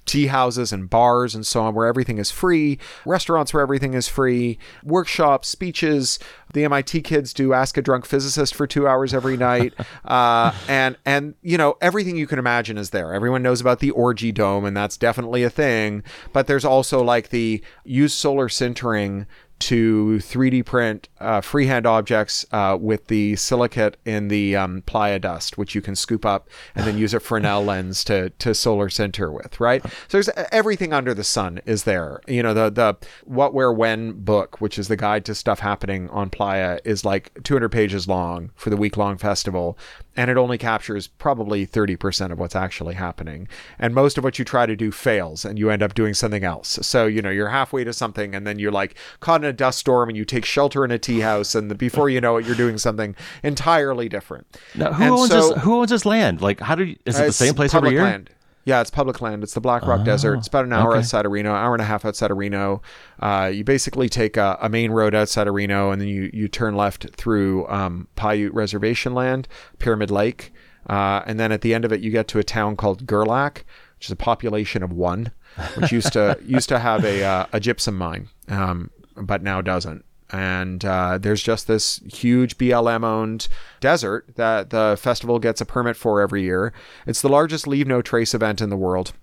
tea houses and bars and so on, where everything is free, restaurants where everything is free, workshops, speeches. The M I T kids do Ask a Drunk Physicist for two hours every night. Uh, and, and you know, everything you can imagine is there. Everyone knows about the orgy dome, and that's definitely a thing. But there's also like the use solar sintering to three D print uh, freehand objects uh, with the silicate in the um, playa dust, which you can scoop up and then use a Fresnel lens to to solar center with, right? So there's everything under the sun is there. You know, the the What, Where, When book, which is the guide to stuff happening on playa, is like two hundred pages long for the week-long festival, and it only captures probably thirty percent of what's actually happening. And most of what you try to do fails, and you end up doing something else. So, you know, you're halfway to something, and then you're like caught in a dust storm, and you take shelter in a tea house, and the, before you know it, you're doing something entirely different. Now, who, owns so, this, who owns this land? Like, how do you, is it the same place every year? Land. Yeah, it's public land. It's the Black Rock oh, Desert. It's about an hour okay. outside of Reno, hour and a half outside of Reno. Uh, you basically take a, a main road outside of Reno, and then you, you turn left through um, Paiute Reservation land, Pyramid Lake. Uh, and then at the end of it, you get to a town called Gerlach, which is a population of one, which used to used to have a, uh, a gypsum mine, um, but now doesn't. And uh, there's just this huge B L M-owned desert that the festival gets a permit for every year. It's the largest Leave No Trace event in the world.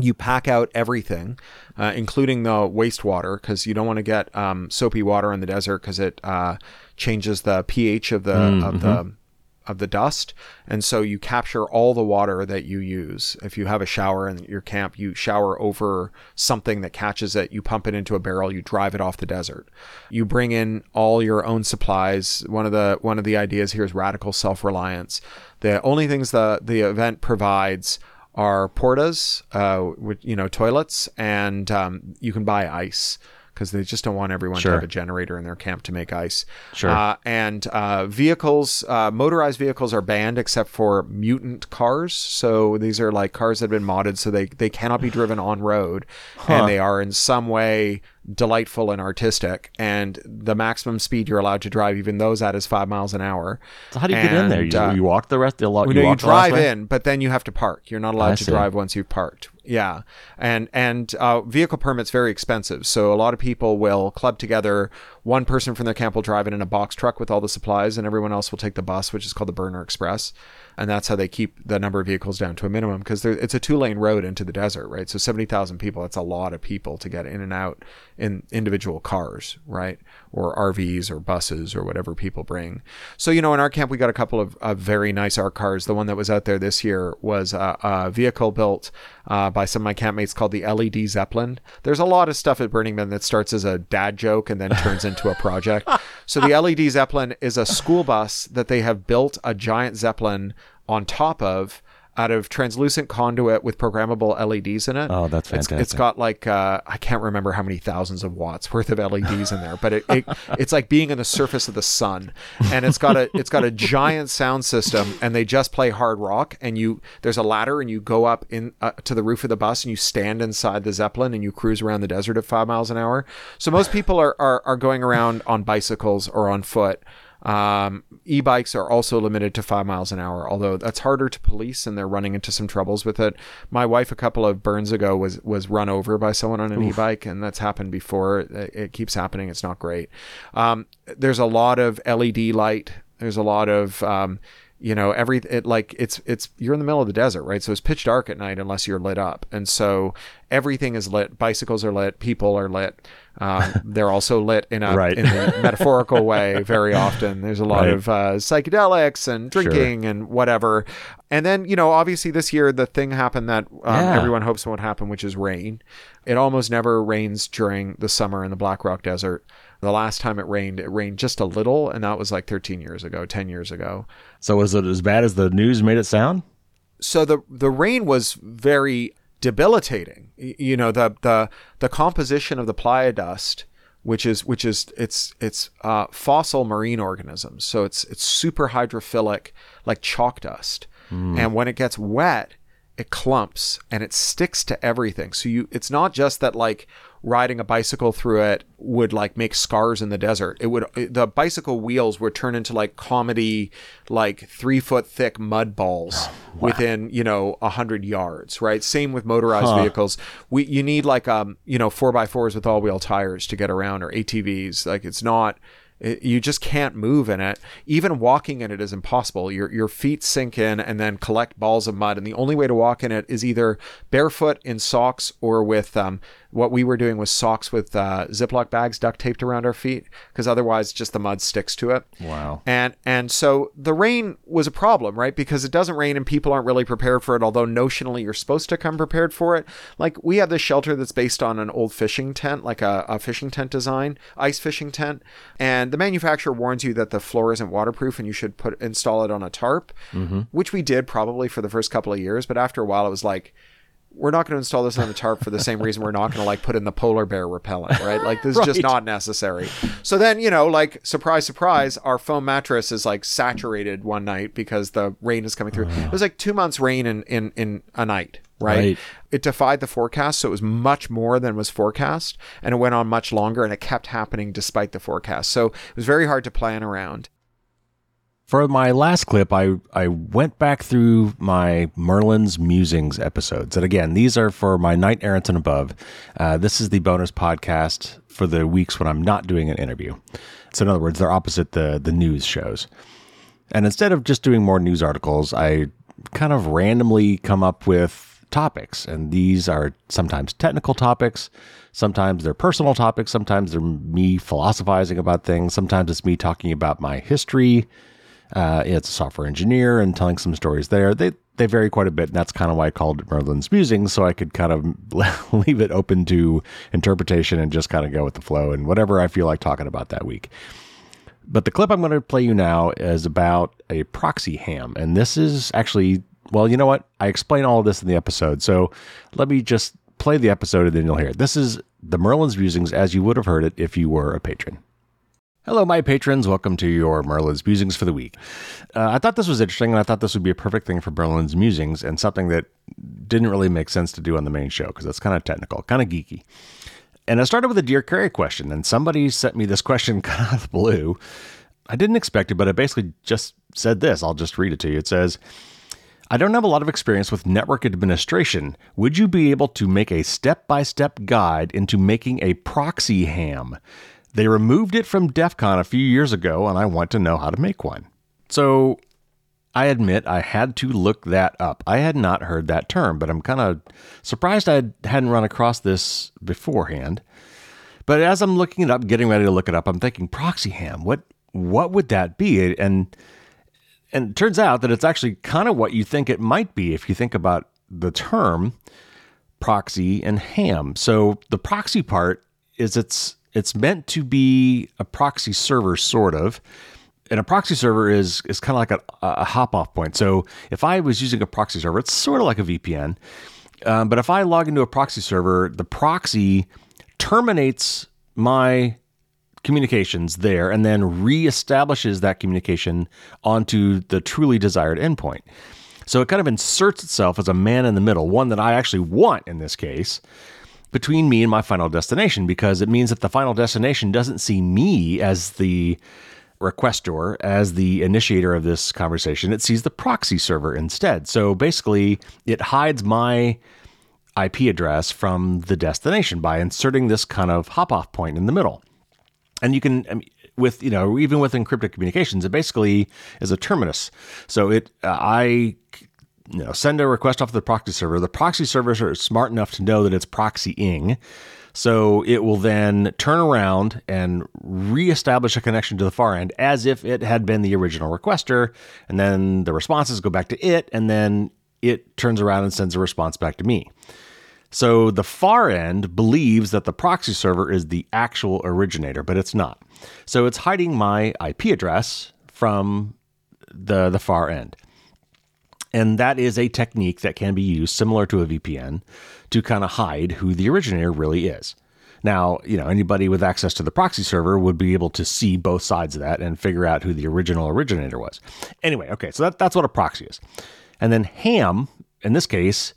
You pack out everything, uh, including the wastewater, because you don't want to get um, soapy water in the desert, because it uh, changes the pH of the mm-hmm. of the of the dust. And so you capture all the water that you use. If you have a shower in your camp, you shower over something that catches it, you pump it into a barrel, you drive it off the desert. You bring in all your own supplies. One of the one of the ideas here is radical self-reliance. The only things the the event provides are portas, uh, with, you know, toilets, and um, you can buy ice, because they just don't want everyone sure. to have a generator in their camp to make ice. Sure. Uh, and uh, vehicles, uh, motorized vehicles are banned except for mutant cars. So these are like cars that have been modded, so they, they cannot be driven on road. Huh. And they are in some way delightful and artistic. And the maximum speed you're allowed to drive, even those at, is five miles an hour. So how do you and, get in there? You, uh, you walk the rest of the lot? You, know, you drive in, but then you have to park. You're not allowed I to see. drive once you've parked. Yeah. And and uh, vehicle permits very expensive. So a lot of people will club together. One person from their camp will drive it in a box truck with all the supplies, and everyone else will take the bus, which is called the Burner Express. And that's how they keep the number of vehicles down to a minimum, because it's a two-lane road into the desert, right? So seventy thousand people, that's a lot of people to get in and out in individual cars, right? Or R Vs or buses or whatever people bring. So, you know, in our camp, we got a couple of, of very nice art cars. The one that was out there this year was a, a vehicle built uh, by some of my campmates called the L E D Zeppelin. There's a lot of stuff at Burning Man that starts as a dad joke and then turns into a project. So the L E D Zeppelin is a school bus that they have built a giant Zeppelin on top of, out of translucent conduit with programmable L E Ds in it. Oh, that's fantastic. It's, it's got like, uh, I can't remember how many thousands of watts worth of L E Ds in there, but it, it it's like being in the surface of the sun. And it's got a, it's got a giant sound system, and they just play hard rock, and you, there's a ladder, and you go up in uh, to the roof of the bus, and you stand inside the Zeppelin, and you cruise around the desert at five miles an hour. So most people are, are, are going around on bicycles or on foot. Um, e-bikes are also limited to five miles an hour, although that's harder to police, and they're running into some troubles with it. My wife, a couple of burns ago, was was run over by someone on an Oof. e-bike, and that's happened before. It, it keeps happening. It's not great. Um, there's a lot of L E D light. There's a lot of, um, you know, every it like it's it's you're in the middle of the desert, right? So it's pitch dark at night unless you're lit up, and so everything is lit. Bicycles are lit. People are lit. Um, they're also lit in a, right. in a metaphorical way very often. There's a lot right. of uh, psychedelics and drinking sure. and whatever. And then, you know, obviously this year the thing happened that um, yeah. everyone hopes won't happen, which is rain. It almost never rains during the summer in the Black Rock Desert. The last time it rained, it rained just a little, and that was like thirteen years ago, ten years ago. So was it as bad as the news made it sound? So the the rain was very debilitating. You know, the the the composition of the playa dust, which is which is it's it's uh fossil marine organisms, so it's it's super hydrophilic, like chalk dust. Mm. And when it gets wet, it clumps and it sticks to everything. So you, it's not just that like riding a bicycle through it would like make scars in the desert. It would, the bicycle wheels would turn into like comedy, like three foot thick mud balls oh, wow. within, you know, a hundred yards, right? Same with motorized huh. vehicles. We, you need like, um, you know, four by fours with all wheel tires to get around, or A T Vs. Like it's not, it, you just can't move in it. Even walking in it is impossible. Your, your feet sink in and then collect balls of mud. And the only way to walk in it is either barefoot in socks or with, um, what we were doing was socks with uh, Ziploc bags duct taped around our feet, because otherwise just the mud sticks to it. Wow. And and so the rain was a problem, right? Because it doesn't rain and people aren't really prepared for it, although notionally you're supposed to come prepared for it. Like we have this shelter that's based on an old fishing tent, like a, a fishing tent design, ice fishing tent. And the manufacturer warns you that the floor isn't waterproof and you should put install it on a tarp, mm-hmm. which we did probably for the first couple of years. But after a while it was like, we're not going to install this on the tarp for the same reason we're not going to like put in the polar bear repellent, right? Like this is right. just not necessary. So then, you know, like surprise, surprise, our foam mattress is like saturated one night because the rain is coming through. Uh, it was like two months rain in, in, in a night, right? right? It defied the forecast. So it was much more than was forecast, and it went on much longer, and it kept happening despite the forecast. So it was very hard to plan around. For my last clip, I, I went back through my Merlin's Musings episodes. And again, these are for my Knight Errant and above. Uh, this is the bonus podcast for the weeks when I'm not doing an interview. So in other words, they're opposite the, the news shows. And instead of just doing more news articles, I kind of randomly come up with topics. And these are sometimes technical topics, sometimes they're personal topics, sometimes they're me philosophizing about things, sometimes it's me talking about my history. Uh, it's a software engineer and telling some stories there. They they vary quite a bit, and that's kind of why I called it Merlin's Musings, so I could kind of leave it open to interpretation and just kind of go with the flow and whatever I feel like talking about that week. But the clip I'm going to play you now is about a proxy ham, and this is actually, well, you know what? I explain all of this in the episode, so let me just play the episode and then you'll hear it. This is the Merlin's Musings as you would have heard it if you were a patron. Hello, my patrons. Welcome to your Merlin's Musings for the week. Uh, I thought this was interesting, and I thought this would be a perfect thing for Merlin's Musings and something that didn't really make sense to do on the main show because it's kind of technical, kind of geeky. And I started with a Dear Kerry question, and somebody sent me this question kind of out of the blue. I didn't expect it, but it basically just said this. I'll just read it to you. It says, I don't have a lot of experience with network administration. Would you be able to make a step-by-step guide into making a proxy ham? They removed it from DEF CON a few years ago, and I want to know how to make one. So I admit I had to look that up. I had not heard that term, but I'm kind of surprised I hadn't run across this beforehand. But as I'm looking it up, getting ready to look it up, I'm thinking, proxy ham, what what would that be? And, and it turns out that it's actually kind of what you think it might be if you think about the term proxy and ham. So the proxy part is it's... It's meant to be a proxy server, sort of. And a proxy server is is kind of like a, a hop-off point. So if I was using a proxy server, it's sort of like a V P N. Um, but if I log into a proxy server, the proxy terminates my communications there and then reestablishes that communication onto the truly desired endpoint. So it kind of inserts itself as a man in the middle, one that I actually want in this case, between me and my final destination, because it means that the final destination doesn't see me as the requestor, as the initiator of this conversation. It sees the proxy server instead. So basically, it hides my I P address from the destination by inserting this kind of hop-off point in the middle. And you can... I mean, with, you know, even with encrypted communications, it basically is a terminus. So it... Uh, I... You know, send a request off the proxy server. The proxy servers are smart enough to know that it's proxying. So it will then turn around and reestablish a connection to the far end as if it had been the original requester. And then the responses go back to it. And then it turns around and sends a response back to me. So the far end believes that the proxy server is the actual originator, but it's not. So it's hiding my I P address from the, the far end. And that is a technique that can be used, similar to a V P N, to kind of hide who the originator really is. Now, you know, anybody with access to the proxy server would be able to see both sides of that and figure out who the original originator was. Anyway, okay, so that, that's what a proxy is. And then ham, in this case,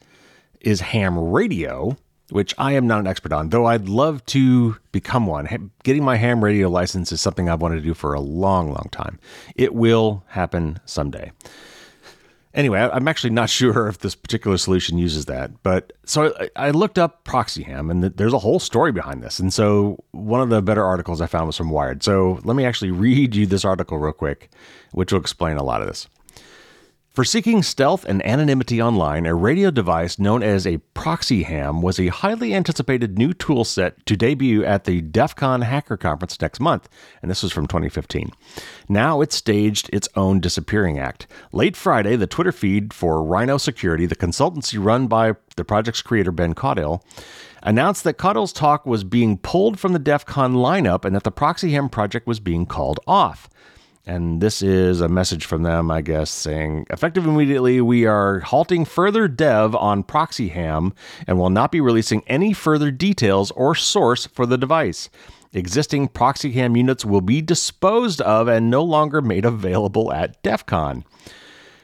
is ham radio, which I am not an expert on, though I'd love to become one. Getting my ham radio license is something I've wanted to do for a long, long time. It will happen someday. Anyway, I'm actually not sure if this particular solution uses that. But so I, I looked up ProxyHam, and th- there's a whole story behind this. And so one of the better articles I found was from Wired. So let me actually read you this article real quick, which will explain a lot of this. For seeking stealth and anonymity online, a radio device known as a ProxyHam was a highly anticipated new tool set to debut at the DEF CON Hacker Conference next month, and this was from twenty fifteen. Now it staged its own disappearing act. Late Friday, the Twitter feed for Rhino Security, the consultancy run by the project's creator, Ben Caudill, announced that Caudill's talk was being pulled from the DEF CON lineup and that the ProxyHam project was being called off. And this is a message from them, I guess, saying, effective immediately, we are halting further dev on ProxyHam and will not be releasing any further details or source for the device. Existing ProxyHam units will be disposed of and no longer made available at DEF CON.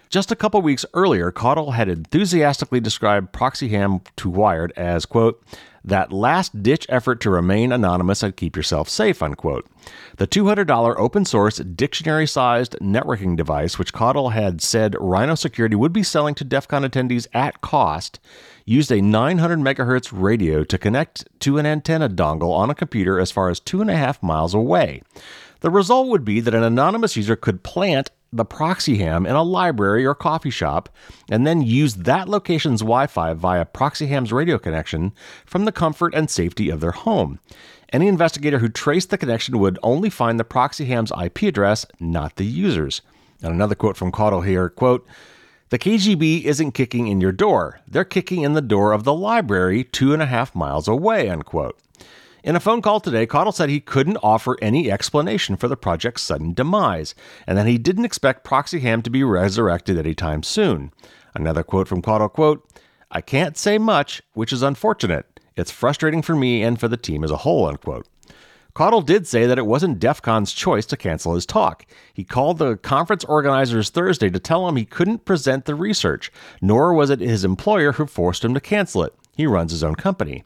Just a couple weeks earlier, Caudill had enthusiastically described ProxyHam to Wired as, quote, that last-ditch effort to remain anonymous and keep yourself safe, unquote. The two hundred dollars open-source, dictionary-sized networking device, which Caudill had said Rhino Security would be selling to DEF CON attendees at cost, used a nine hundred megahertz radio to connect to an antenna dongle on a computer as far as two and a half miles away. The result would be that an anonymous user could plant the ProxyHam in a library or coffee shop, and then use that location's Wi-Fi via ProxyHam's radio connection from the comfort and safety of their home. Any investigator who traced the connection would only find the ProxyHam's I P address, not the user's. And another quote from Caudill here, quote, the K G B isn't kicking in your door. They're kicking in the door of the library two and a half miles away, unquote. In a phone call today, Caudill said he couldn't offer any explanation for the project's sudden demise, and that he didn't expect ProxyHam to be resurrected anytime soon. Another quote from Caudill, quote, I can't say much, which is unfortunate. It's frustrating for me and for the team as a whole, unquote. Caudill did say that it wasn't DEF CON's choice to cancel his talk. He called the conference organizers Thursday to tell them he couldn't present the research, nor was it his employer who forced him to cancel it. He runs his own company.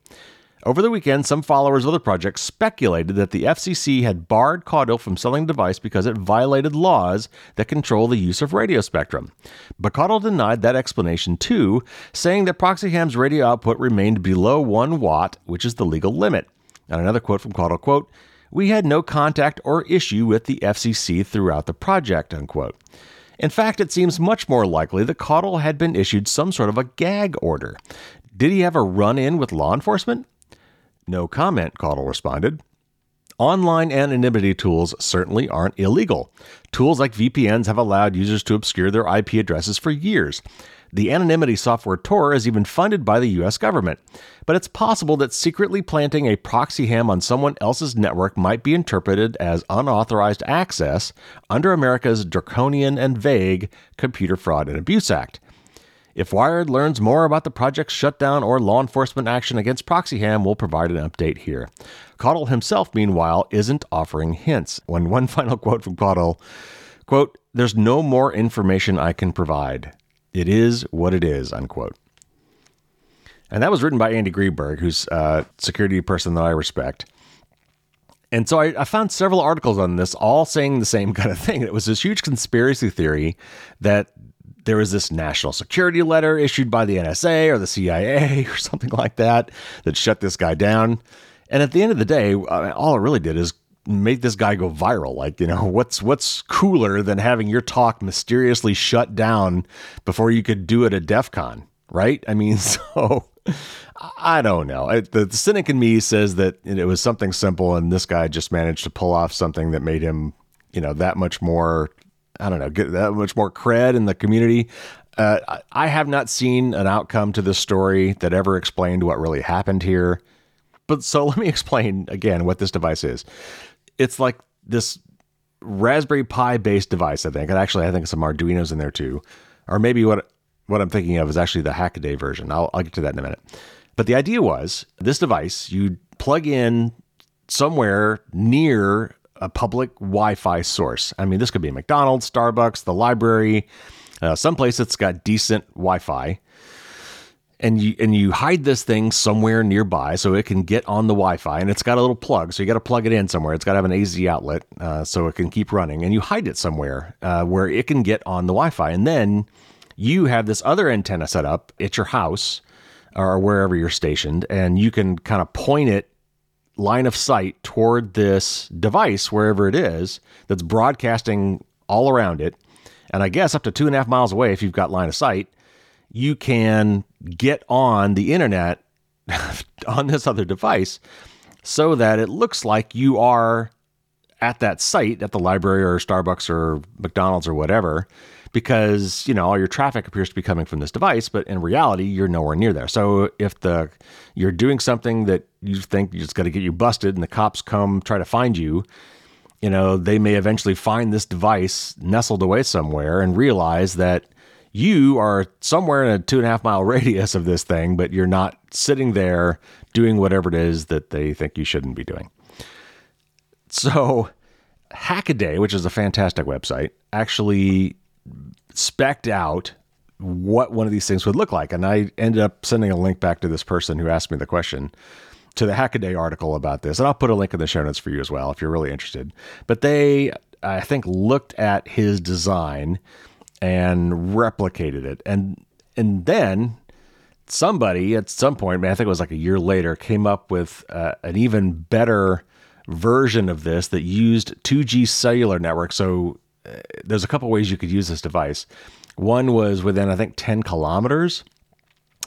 Over the weekend, some followers of the project speculated that the F C C had barred Caudill from selling the device because it violated laws that control the use of radio spectrum. But Caudill denied that explanation too, saying that ProxyHam's radio output remained below one watt, which is the legal limit. And another quote from Caudill, quote, we had no contact or issue with the F C C throughout the project, unquote. In fact, it seems much more likely that Caudill had been issued some sort of a gag order. Did he have a run-in with law enforcement? No comment, Caudill responded. Online anonymity tools certainly aren't illegal. Tools like V P Ns have allowed users to obscure their I P addresses for years. The anonymity software Tor is even funded by the U S government. But it's possible that secretly planting a ProxyHam on someone else's network might be interpreted as unauthorized access under America's draconian and vague Computer Fraud and Abuse Act. If Wired learns more about the project's shutdown or law enforcement action against ProxyHam, we'll provide an update here. Caudill himself, meanwhile, isn't offering hints. When one final quote from Caudill, quote, there's no more information I can provide. It is what it is, unquote. And that was written by Andy Greenberg, who's a security person that I respect. And so I, I found several articles on this, all saying the same kind of thing. It was this huge conspiracy theory that there was this national security letter issued by the N S A or the C I A or something like that that shut this guy down. And at the end of the day, all it really did is make this guy go viral. Like, you know, what's what's cooler than having your talk mysteriously shut down before you could do it at DEF CON, right? I mean, so I don't know. The cynic in me says that it was something simple and this guy just managed to pull off something that made him, you know, that much more... I don't know, get that much more cred in the community. Uh, I have not seen an outcome to this story that ever explained what really happened here. But so let me explain again what this device is. It's like this Raspberry Pi based device, I think. And actually, I think some Arduinos in there too. Or maybe what what I'm thinking of is actually the Hackaday version. I'll, I'll get to that in a minute. But the idea was this device, you plug in somewhere near a public Wi-Fi source. I mean, this could be McDonald's, Starbucks, the library. Uh, someplace that's got decent Wi-Fi, and you and you hide this thing somewhere nearby so it can get on the Wi-Fi, and it's got a little plug, so you got to plug it in somewhere. It's got to have an A Z outlet uh, so it can keep running, and you hide it somewhere uh, where it can get on the Wi-Fi, and then you have this other antenna set up at your house or wherever you're stationed, and you can kind of point it line of sight toward this device, wherever it is, that's broadcasting all around it. And I guess up to two and a half miles away, if you've got line of sight, you can get on the internet on this other device so that it looks like you are at that site at the library or Starbucks or McDonald's or whatever, because, you know, all your traffic appears to be coming from this device, but in reality, you're nowhere near there. So if the you're doing something that you think is going to get you busted and the cops come try to find you, you know, they may eventually find this device nestled away somewhere and realize that you are somewhere in a two and a half mile radius of this thing, but you're not sitting there doing whatever it is that they think you shouldn't be doing. So Hackaday, which is a fantastic website, actually spec'd out what one of these things would look like. And I ended up sending a link back to this person who asked me the question, to the Hackaday article about this. And I'll put a link in the show notes for you as well, if you're really interested. But they, I think, looked at his design and replicated it. And, and then somebody at some point, man, I think it was like a year later, came up with uh, an even better version of this that used two G cellular network. So uh, there's a couple ways you could use this device. One was within, I think, ten kilometers.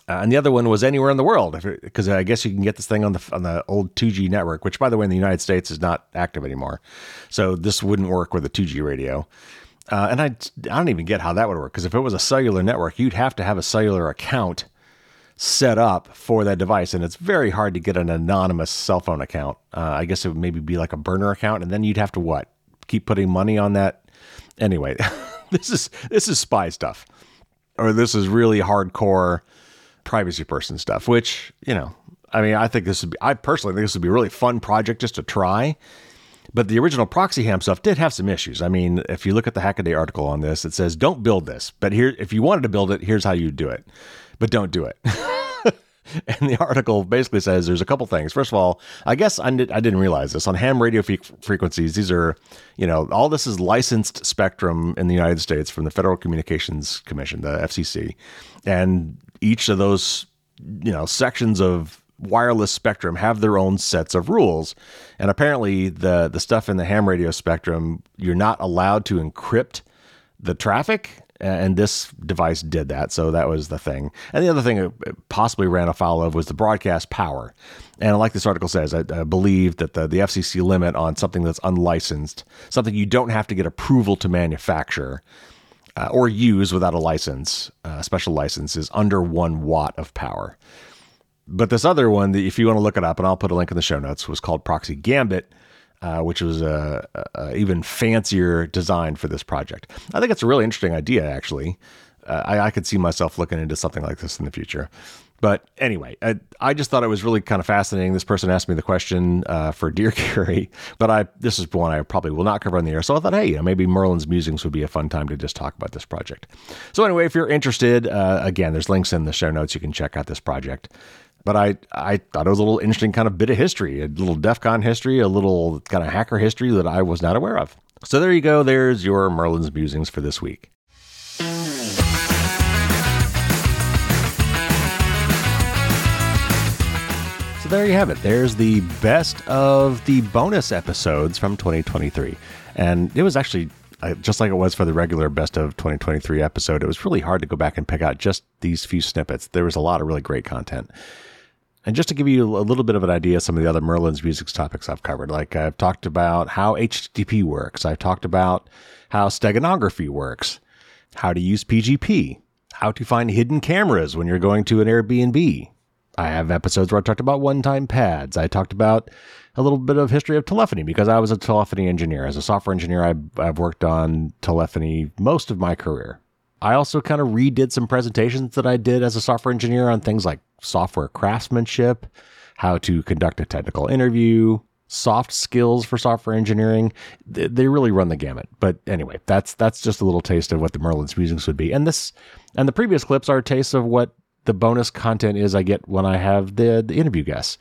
Uh, and the other one was anywhere in the world, because I guess you can get this thing on the on the old two G network, which, by the way, in the United States is not active anymore. So this wouldn't work with a two G radio. Uh, and I, I don't even get how that would work, because if it was a cellular network, you'd have to have a cellular account set up for that device. And it's very hard to get an anonymous cell phone account. Uh, I guess it would maybe be like a burner account. And then you'd have to what? Keep putting money on that? Anyway, this is this is spy stuff, or this is really hardcore privacy person stuff, which, you know, I mean, I think this would be, I personally think this would be a really fun project just to try, but the original ProxyHam stuff did have some issues. I mean, if you look at the Hackaday article on this, it says, don't build this, but here, if you wanted to build it, here's how you do it, but don't do it. And the article basically says there's a couple things. First of all, I guess I, did, I didn't realize this on ham radio fe- frequencies. These are, you know, all this is licensed spectrum in the United States from the Federal Communications Commission, the F C C. And each of those, you know, sections of wireless spectrum have their own sets of rules. And apparently the, the stuff in the ham radio spectrum, you're not allowed to encrypt the traffic. And this device did that. So that was the thing. And the other thing it possibly ran afoul of was the broadcast power. And like this article says, I, I believe that the, the F C C limit on something that's unlicensed, something you don't have to get approval to manufacture uh, or use without a license, uh, special license, is under one watt of power. But this other one, if you want to look it up, and I'll put a link in the show notes, was called Proxy Gambit. Uh, which was a, a even fancier design for this project. I think it's a really interesting idea, actually. Uh, I, I could see myself looking into something like this in the future. But anyway, I, I just thought it was really kind of fascinating. This person asked me the question uh, for Dear Kerry, but I this is one I probably will not cover on the air. So I thought, hey, you know, maybe Merlin's Musings would be a fun time to just talk about this project. So anyway, if you're interested, uh, again, there's links in the show notes. You can check out this project. But I, I thought it was a little interesting kind of bit of history, a little DEF CON history, a little kind of hacker history that I was not aware of. So there you go. There's your Merlin's Musings for this week. So there you have it. There's the best of the bonus episodes from twenty twenty-three. And it was actually... I, just like it was for the regular Best of twenty twenty-three episode, it was really hard to go back and pick out just these few snippets. There was a lot of really great content. And just to give you a little bit of an idea, some of the other Merlin's Musings topics I've covered, like I've talked about how H T T P works. I've talked about how steganography works, how to use P G P, how to find hidden cameras when you're going to an Airbnb. I have episodes where I talked about one-time pads. I talked about a little bit of history of telephony, because I was a telephony engineer. As a software engineer, I've, I've worked on telephony most of my career. I also kind of redid some presentations that I did as a software engineer on things like software craftsmanship, how to conduct a technical interview, soft skills for software engineering. They, they really run the gamut. But anyway, that's that's just a little taste of what the Merlin's Musings would be. And this and the previous clips are a taste of what the bonus content is I get when I have the, the interview guests.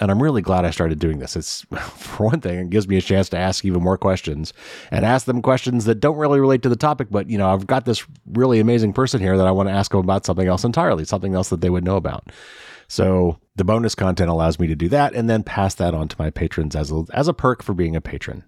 And I'm really glad I started doing this. It's, for one thing, it gives me a chance to ask even more questions and ask them questions that don't really relate to the topic. But, you know, I've got this really amazing person here that I want to ask them about something else entirely, something else that they would know about. So the bonus content allows me to do that and then pass that on to my patrons as a, as a perk for being a patron.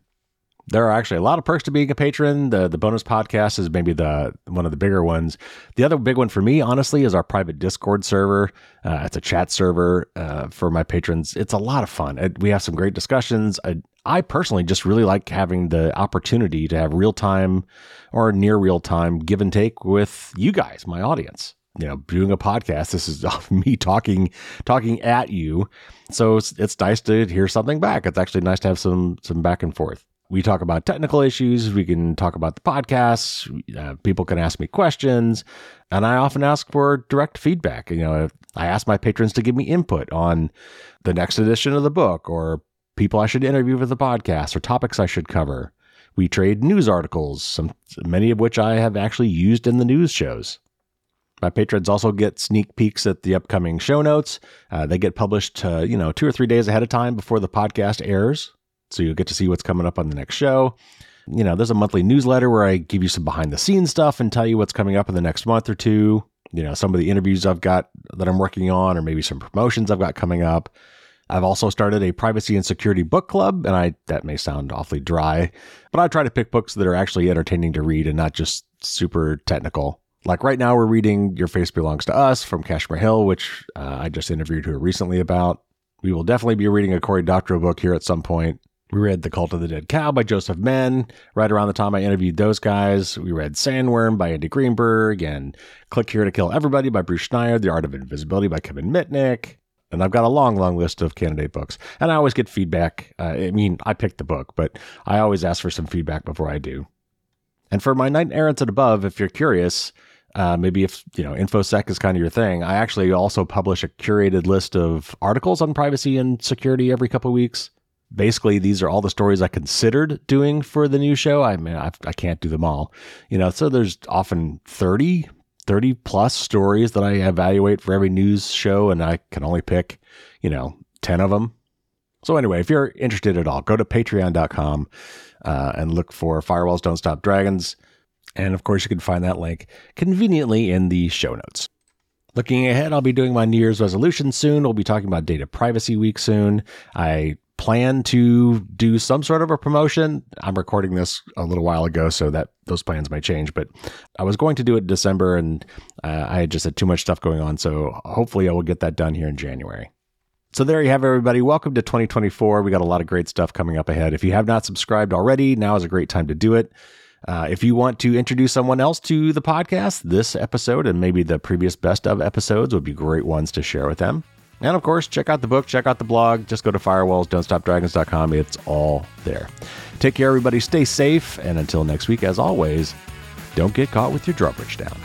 There are actually a lot of perks to being a patron. The the bonus podcast is maybe the one of the bigger ones. The other big one for me, honestly, is our private Discord server. Uh, it's a chat server uh, for my patrons. It's a lot of fun. It, we have some great discussions. I, I personally just really like having the opportunity to have real-time or near real-time give and take with you guys, my audience. You know, doing a podcast, this is me talking, talking at you. So it's, it's nice to hear something back. It's actually nice to have some some back and forth. We talk about technical issues. We can talk about the podcasts. Uh, people can ask me questions. And I often ask for direct feedback. You know, if I ask my patrons to give me input on the next edition of the book or people I should interview for the podcast or topics I should cover. We trade news articles, some, many of which I have actually used in the news shows. My patrons also get sneak peeks at the upcoming show notes. Uh, they get published, uh, you know, two or three days ahead of time before the podcast airs. So you'll get to see what's coming up on the next show. You know, there's a monthly newsletter where I give you some behind the scenes stuff and tell you what's coming up in the next month or two. You know, some of the interviews I've got that I'm working on, or maybe some promotions I've got coming up. I've also started a privacy and security book club, and I that may sound awfully dry, but I try to pick books that are actually entertaining to read and not just super technical. Like right now, we're reading Your Face Belongs to Us from Kashmir Hill, which uh, I just interviewed her recently about. We will definitely be reading a Cory Doctorow book here at some point. We read The Cult of the Dead Cow by Joseph Menn right around the time I interviewed those guys. We read Sandworm by Andy Greenberg and Click Here to Kill Everybody by Bruce Schneier, The Art of Invisibility by Kevin Mitnick. And I've got a long, long list of candidate books. And I always get feedback. Uh, I mean, I picked the book, but I always ask for some feedback before I do. And for my Knight Errants and above, if you're curious, uh, maybe if, you know, InfoSec is kind of your thing, I actually also publish a curated list of articles on privacy and security every couple of weeks. Basically, these are all the stories I considered doing for the new show. I mean, I, I can't do them all, you know, so there's often thirty, thirty plus stories that I evaluate for every news show, and I can only pick, you know, ten of them. So anyway, if you're interested at all, go to patreon dot com uh, and look for Firewalls Don't Stop Dragons. And of course, you can find that link conveniently in the show notes. Looking ahead, I'll be doing my New Year's resolution soon. We'll be talking about Data Privacy Week soon. I plan to do some sort of a promotion. I'm recording this a little while ago, so that those plans may change, but I was going to do it in December, and uh, I just had too much stuff going on. So hopefully I will get that done here in January. So there you have it, everybody. Welcome to twenty twenty-four. We got a lot of great stuff coming up ahead. If you have not subscribed already, now is a great time to do it. Uh, if you want to introduce someone else to the podcast, this episode and maybe the previous best of episodes would be great ones to share with them. And of course, check out the book, check out the blog. Just go to firewalls don't stop dragons dot com. It's all there. Take care, everybody. Stay safe. And until next week, as always, don't get caught with your drawbridge down.